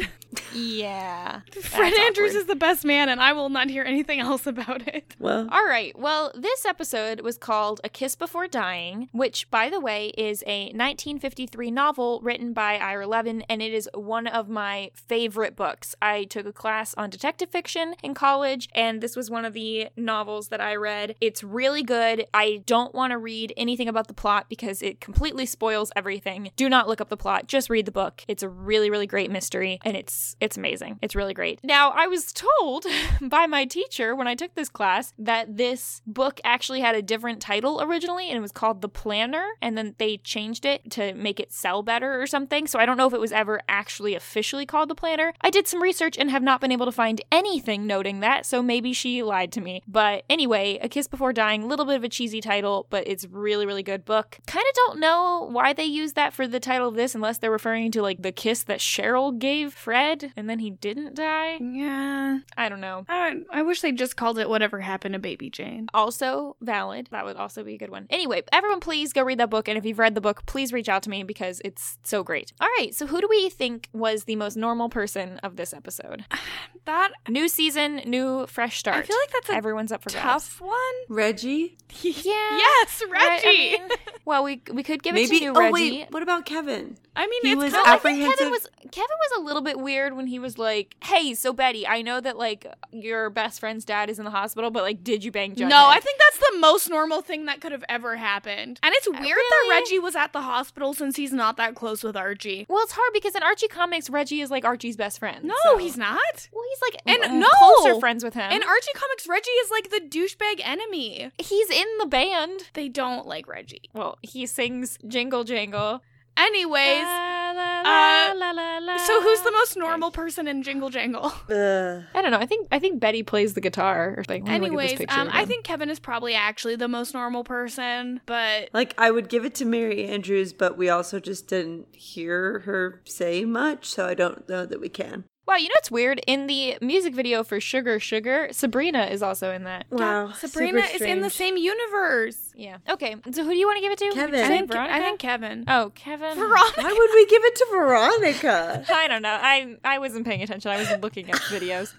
Yeah. Fred Andrews awkward. Is the best man, and I will not hear anything else about it. Well. All right. Well, this episode was called A Kiss Before Dying, which, by the way, is a nineteen fifty-three novel written by Ira Levin, and it is one of my favorite books. I took a class on detective fiction in college, and this was one of the novels that I read. It's really good. I don't want to read anything about the plot because it completely spoils everything. Do not look up the plot. Just read the book. It's a really, really great mystery, and it's It's amazing. It's really great. Now, I was told by my teacher when I took this class that this book actually had a different title originally, and it was called The Planner, and then they changed it to make it sell better or something. So I don't know if it was ever actually officially called The Planner. I did some research and have not been able to find anything noting that, so maybe she lied to me. But anyway, A Kiss Before Dying, a little bit of a cheesy title, but it's really, really good book. Kind of don't know why they used that for the title of this unless they're referring to like the kiss that Cheryl gave Fred. And then he didn't die? Yeah. I don't know. I, I wish they just called it Whatever Happened to Baby Jane. Also valid. That would also be a good one. Anyway, everyone please go read that book. And if you've read the book, please reach out to me because it's so great. All right. So who do we think was the most normal person of this episode? That. New season, new fresh start. I feel like that's a Everyone's up for tough grabs. One. Reggie? Yeah. Yes, Reggie. Right, I mean, well, we we could give Maybe, it to you, oh, Reggie. Wait, what about Kevin? I mean, he it's was kind of, apprehensive. I think Kevin was, Kevin was a little bit weird. When he was like, hey, so Betty, I know that like your best friend's dad is in the hospital, but like, did you bang Jughead? No, I think that's the most normal thing that could have ever happened. And it's weird really? that Reggie was at the hospital since he's not that close with Archie. Well, it's hard because in Archie Comics, Reggie is like Archie's best friend. No, so. He's not. Well, he's like and uh, no. closer friends with him. In Archie Comics, Reggie is like the douchebag enemy. He's in the band. They don't like Reggie. Well, he sings Jingle Jangle. Anyways, la, la, la, uh, la, la, la. So who's the most normal person in Jingle Jangle? Ugh. I don't know. I think I think Betty plays the guitar or something. Anyways, um, I think Kevin is probably actually the most normal person, but like I would give it to Mary Andrews, but we also just didn't hear her say much, so I don't know that we can. Wow, you know what's weird? In the music video for Sugar Sugar, Sabrina is also in that. Wow, yeah, Sabrina is in the same universe. Yeah. Okay, so who do you want to give it to? Kevin. I think, I think Kevin. Oh, Kevin. Veronica. Why would we give it to Veronica? I don't know. I I wasn't paying attention. I was looking at videos.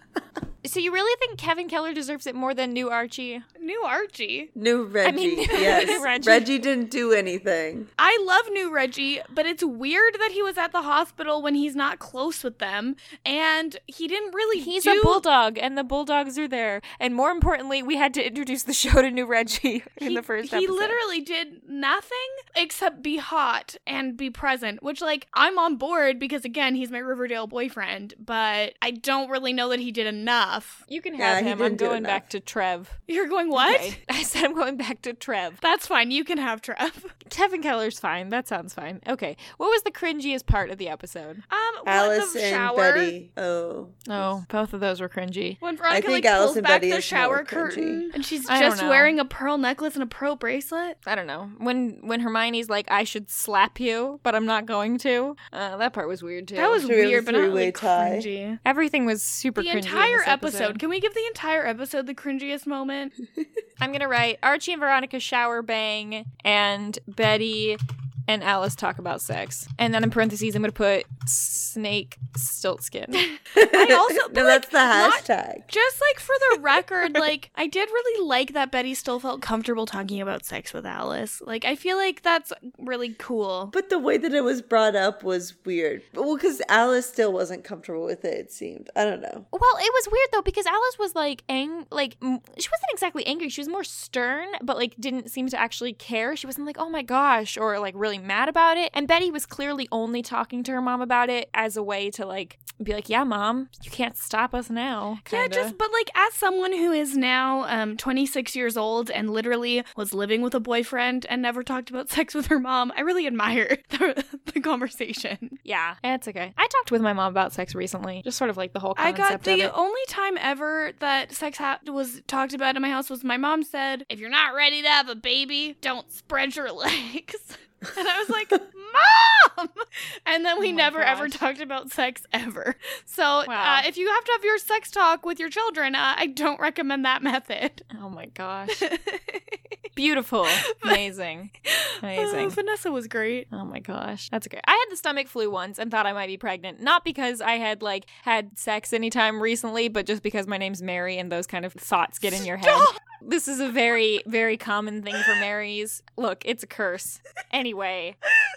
So you really think Kevin Keller deserves it more than New Archie? New Archie? New Reggie, I mean, yes. New Reggie. Reggie didn't do anything. I love New Reggie, but it's weird that he was at the hospital when he's not close with them, and he didn't really He's do- a bulldog, and the bulldogs are there. And more importantly, we had to introduce the show to New Reggie in he, the first episode. He literally did nothing except be hot and be present, which, like, I'm on board because, again, he's my Riverdale boyfriend, but I don't really know that he did enough. You can have yeah, him. I'm going back to Trev. You're going what? Okay. I said I'm going back to Trev. That's fine. You can have Trev. Kevin Keller's fine. That sounds fine. Okay. What was the cringiest part of the episode? Um, Alice the and Betty. Oh. Oh, both of those were cringy. When Veronica, I think like, Alice pulls and back Betty the shower curtain and she's just wearing a pearl necklace and a pearl bracelet. I don't know. When when Hermione's like, I should slap you, but I'm not going to. Uh, that part was weird too. That was Through weird, but not like tie. Cringy. Everything was super the cringy. The entire episode. Episode. Can we give the entire episode the cringiest moment? I'm going to write Archie and Veronica shower bang and Betty and Alice talk about sex. And then in parentheses, I'm going to put snake Stiltskin. I also, no, like, that's the hashtag. Not, just like for the record, like I did really like that Betty still felt comfortable talking about sex with Alice. Like I feel like that's really cool. But the way that it was brought up was weird. Well, because Alice still wasn't comfortable with it, it seemed. I don't know. Well, it was weird though because Alice was like, ang- like m- she wasn't exactly angry. She was more stern, but like didn't seem to actually care. She wasn't like, oh my gosh, or like really mad about it. And Betty was clearly only talking to her mom about it as a way to like be like, yeah mom, you can't stop us now, kinda. Yeah, just but like as someone who is now um twenty-six years old and literally was living with a boyfriend and never talked about sex with her mom, I really admire the, the conversation. Yeah, it's okay. I talked with my mom about sex recently, just sort of like the whole concept. I got the of it. Only time ever that sex ha- was talked about in my house was my mom said, if you're not ready to have a baby, don't spread your legs. And I was like, Mom! And then we oh never, gosh. ever talked about sex ever. So wow. uh, if you have to have your sex talk with your children, uh, I don't recommend that method. Oh, my gosh. Beautiful. Amazing. Amazing. Oh, Vanessa was great. Oh, my gosh. That's okay. I had the stomach flu once and thought I might be pregnant. Not because I had, like, had sex anytime recently, but just because my name's Mary and those kind of thoughts get in your head. Stop! This is a very, very common thing for Marys. Look, it's a curse. Anyway,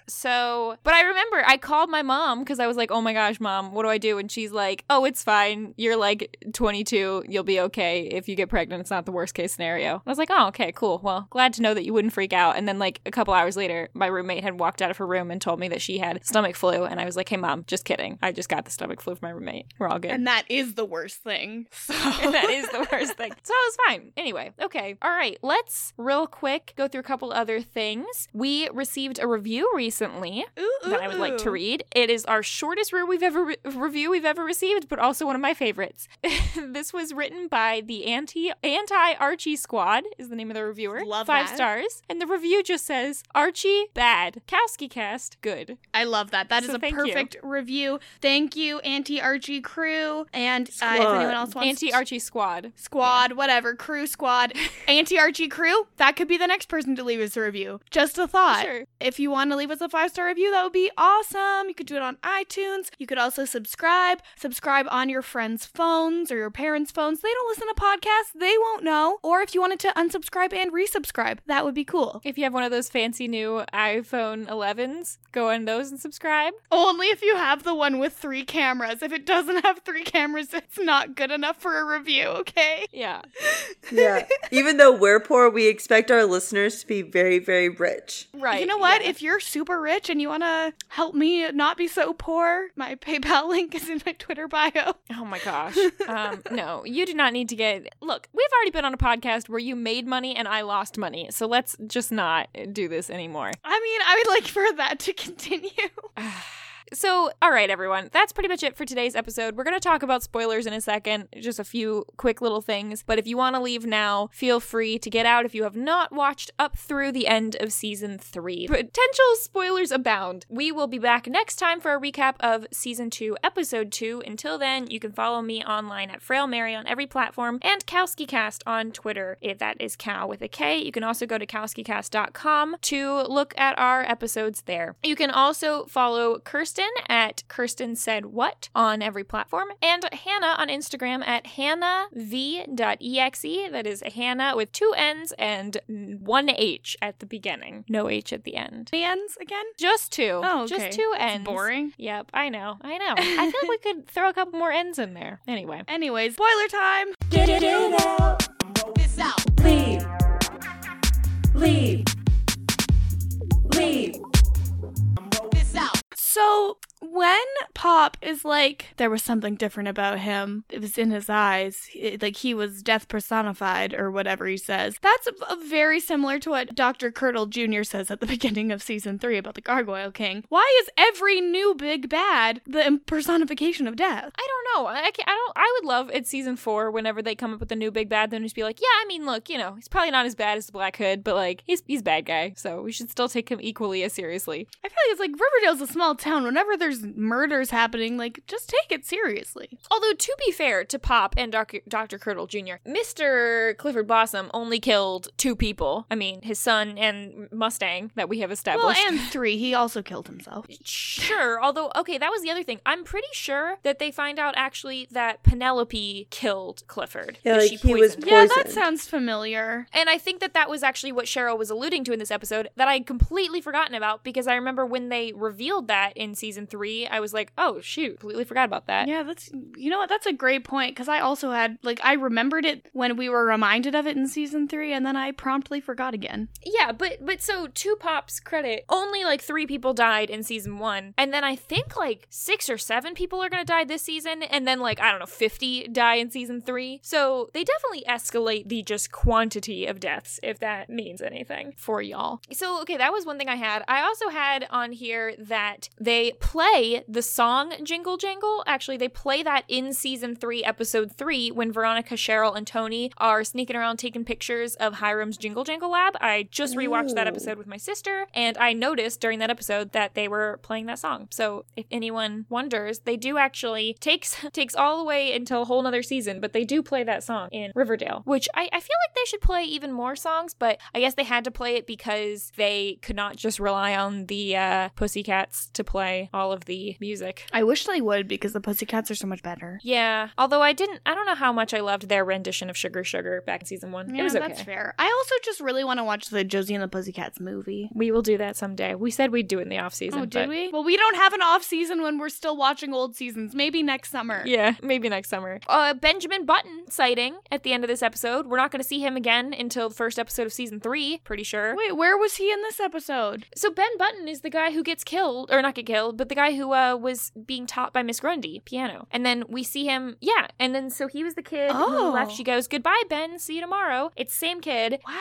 so, but I remember I called my mom because I was like, oh my gosh, mom, what do I do? And she's like, oh, it's fine. You're like twenty-two. You'll be okay if you get pregnant. It's not the worst case scenario. And I was like, oh, okay, cool. Well, glad to know that you wouldn't freak out. And then like a couple hours later, my roommate had walked out of her room and told me that she had stomach flu. And I was like, hey, mom, just kidding. I just got the stomach flu from my roommate. We're all good. And that is the worst thing. So and that is the worst thing. So it was fine. Anyway. Okay. All right. Let's real quick go through a couple other things. We received a review recently ooh, ooh, that I would like to read. It is our shortest re- we've ever re- review we've ever received, but also one of my favorites. This was written by the anti anti Archie Squad is the name of the reviewer. Love Five that. stars. And the review just says Archie bad, Kowski cast good. I love that. That so is a perfect you. review. Thank you, anti Archie crew, and uh, if anyone else wants anti Archie Squad Squad yeah. whatever crew squad. Anti-Archie crew, that could be the next person to leave us a review. Just a thought. Sure. If you want to leave us a five-star review, that would be awesome. You could do it on iTunes. You could also subscribe. Subscribe on your friends' phones or your parents' phones. They don't listen to podcasts. They won't know. Or if you wanted to unsubscribe and resubscribe, that would be cool. If you have one of those fancy new iPhone elevens, go on those and subscribe. Only if you have the one with three cameras. If it doesn't have three cameras, it's not good enough for a review, okay? Yeah. Yeah. Even though we're poor, we expect our listeners to be very, very rich. Right. You know what? Yeah. If you're super rich and you want to help me not be so poor, my PayPal link is in my Twitter bio. Oh, my gosh. Um, no, you do not need to get... Look, we've already been on a podcast where you made money and I lost money. So let's just not do this anymore. I mean, I would like for that to continue. So, all right, everyone, that's pretty much it for today's episode. We're going to talk about spoilers in a second, just a few quick little things. But if you want to leave now, feel free to get out if you have not watched up through the end of season three. Potential spoilers abound. We will be back next time for a recap of season two, episode two. Until then, you can follow me online at Frail Mary on every platform and KowskiCast on Twitter. If that is Cow with a K. You can also go to KowskiCast dot com to look at our episodes there. You can also follow Kirsten Kirsten at Kirsten Said What on every platform, and Hannah on Instagram at hannah v dot e x e. That is Hannah with two N's and one H at the beginning. No H at the end. The N's again? Just two. Oh, okay. Just two N's. It's boring. Yep, I know. I know. I feel like we could throw a couple more N's in there. Anyway. Anyways, spoiler time. Get it in out. This out. Leave. Leave. Leave. This out. So when Pop is like, there was something different about him. It was in his eyes. It, like he was death personified or whatever he says. That's a, a very similar to what Doctor Kirtle Junior says at the beginning of season three about the Gargoyle King. Why is every new big bad the personification of death? I don't know. I, I don't. I would love at season four whenever they come up with a new big bad, then just be like, yeah, I mean, look, you know, he's probably not as bad as the Black Hood, but like he's he's a bad guy, so we should still take him equally as seriously. I feel like it's like Riverdale's a small town. Whenever there's murders happening, like, just take it seriously. Although, to be fair to Pop and Doctor Kirtle Junior, Mister Clifford Blossom only killed two people. I mean, his son and Mustang that we have established. Well, and three. He also killed himself. Sure. Although, okay, that was the other thing. I'm pretty sure that they find out, actually, that Penelope killed Clifford. Yeah, like she he was poisoned. Yeah, that sounds familiar. And I think that that was actually what Cheryl was alluding to in this episode that I completely forgotten about, because I remember when they revealed that in season three, I was like, oh, shoot, completely forgot about that. Yeah, that's, you know what, that's a great point, because I also had, like, I remembered it when we were reminded of it in season three, and then I promptly forgot again. Yeah, but, but so, to Pop's credit, only, like, three people died in season one, and then I think, like, six or seven people are gonna die this season, and then, like, I don't know, fifty die in season three, so they definitely escalate the just quantity of deaths, if that means anything for y'all. So, okay, that was one thing I had. I also had on here that they play the song Jingle Jangle. Actually, they play that in season three, episode three, when Veronica, Cheryl, and Tony are sneaking around taking pictures of Hiram's Jingle Jangle Lab. I just rewatched Ooh. that episode with my sister, and I noticed during that episode that they were playing that song. So if anyone wonders, they do actually, takes takes all the way until a whole nother season, but they do play that song in Riverdale, which I, I feel like they should play even more songs, but I guess they had to play it because they could not just rely on the uh, Pussycats to play all of the The music. I wish they would, because the Pussycats are so much better. Yeah. Although I didn't, I don't know how much I loved their rendition of Sugar Sugar back in season one. Yeah, it was okay. That's fair. I also just really want to watch the Josie and the Pussycats movie. We will do that someday. We said we'd do it in the off season. Oh, did but... we? Well, we don't have an off season when we're still watching old seasons. Maybe next summer. Yeah, maybe next summer. Uh, Benjamin Button sighting at the end of this episode. We're not going to see him again until the first episode of season three, pretty sure. Wait, where was he in this episode? So Ben Button is the guy who gets killed, or not get killed, but the guy who who uh, was being taught by Miss Grundy piano. And then we see him, yeah, and then so he was the kid oh. who left. She goes, goodbye, Ben, see you tomorrow. It's same kid. Wow.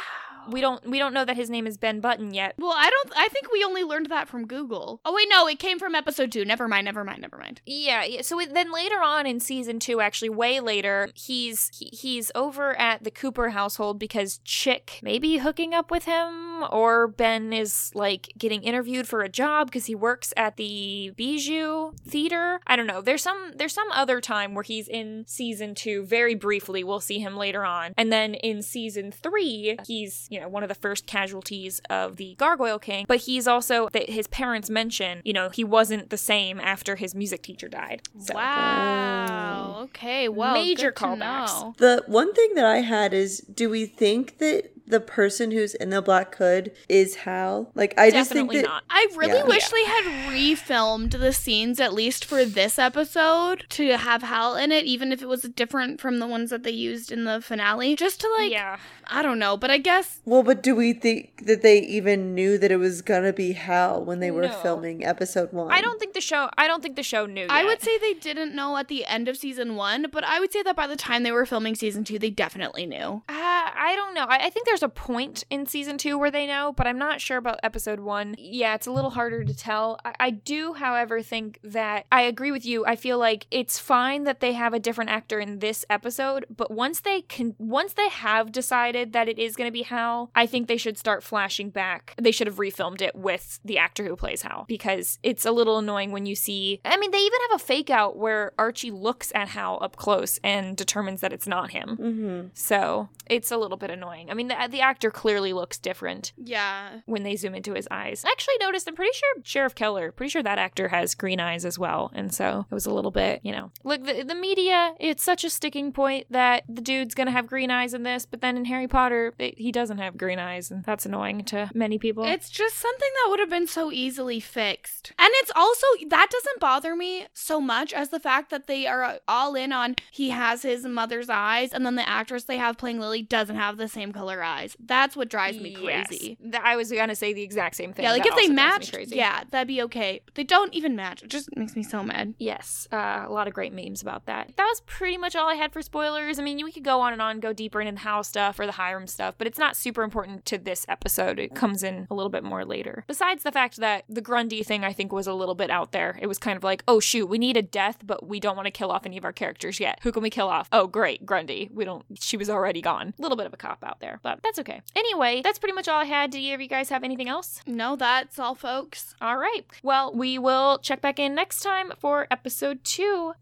We don't we don't know that his name is Ben Button yet. Well, I don't I think we only learned that from Google. Oh wait, no, it came from episode two. Never mind, never mind, never mind. Yeah, yeah. So it, then later on in season two, actually way later, he's he, he's over at the Cooper household because Chick may be hooking up with him, or Ben is like getting interviewed for a job because he works at the Bijou Theater. I don't know. There's some there's some other time where he's in season two very briefly. We'll see him later on. And then in season three, he's you know, one of the first casualties of the Gargoyle King, but he's also, that his parents mention, you know, he wasn't the same after his music teacher died. So. Wow. Oh. Okay. Well, major callbacks. The one thing that I had is, do we think that the person who's in the Black Hood is Hal? Like, I Definitely just think that... Not. I really yeah. wish yeah. they had refilmed the scenes, at least for this episode, to have Hal in it, even if it was different from the ones that they used in the finale. Just to, like, yeah. I don't know, but I guess... Well, but do we think that they even knew that it was gonna be Hal when they were no. filming episode one? I don't think the show... I don't think the show knew yet. I would say they didn't know at the end of season one, but I would say that by the time they were filming season two, they definitely knew. Uh, I don't know. I, I think there's a point in season two where they know, but I'm not sure about episode one. Yeah, it's a little harder to tell. I, I do, however, think that I agree with you. I feel like it's fine that they have a different actor in this episode, but once they can, once they have decided that it is going to be Hal, I think they should start flashing back. They should have refilmed it with the actor who plays Hal, because it's a little annoying when you see, I mean, they even have a fake out where Archie looks at Hal up close and determines that it's not him. Mm-hmm. So it's a little bit annoying. I mean, the the actor clearly looks different. Yeah. When they zoom into his eyes. I actually noticed, I'm pretty sure Sheriff Keller, pretty sure that actor has green eyes as well. And so it was a little bit, you know. Look, the, the media, it's such a sticking point that the dude's going to have green eyes in this, but then in Harry Potter, it, he doesn't have green eyes. And that's annoying to many people. It's just something that would have been so easily fixed. And it's also, that doesn't bother me so much as the fact that they are all in on he has his mother's eyes and then the actress they have playing Lily doesn't have the same color eyes. That's what drives me crazy. Yes. I was going to say the exact same thing. Yeah, like that if they matched, yeah, that'd be okay. But they don't even match. It just makes me so mad. Yes. Uh, a lot of great memes about that. That was pretty much all I had for spoilers. I mean, we could go on and on, go deeper into the Howe stuff or the Hiram stuff, but it's not super important to this episode. It comes in a little bit more later. Besides the fact that the Grundy thing, I think, was a little bit out there. It was kind of like, oh, shoot, we need a death, but we don't want to kill off any of our characters yet. Who can we kill off? Oh, great, Grundy. We don't, she was already gone. A little bit of a cop out there, but that's okay. Anyway, that's pretty much all I had. Did either of you guys have anything else? No, that's all, folks. All right. Well, we will check back in next time for episode two.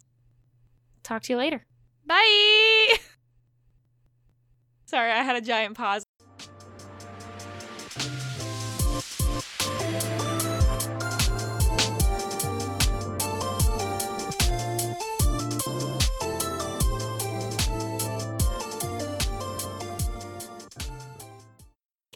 Talk to you later. Bye! Sorry, I had a giant pause.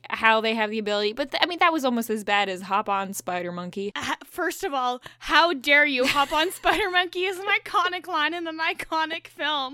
How they have the ability, but th- I mean that was almost as bad as Hop On Spider Monkey. Uh, first of all, how dare you? Hop On Spider Monkey is an iconic line in an iconic film.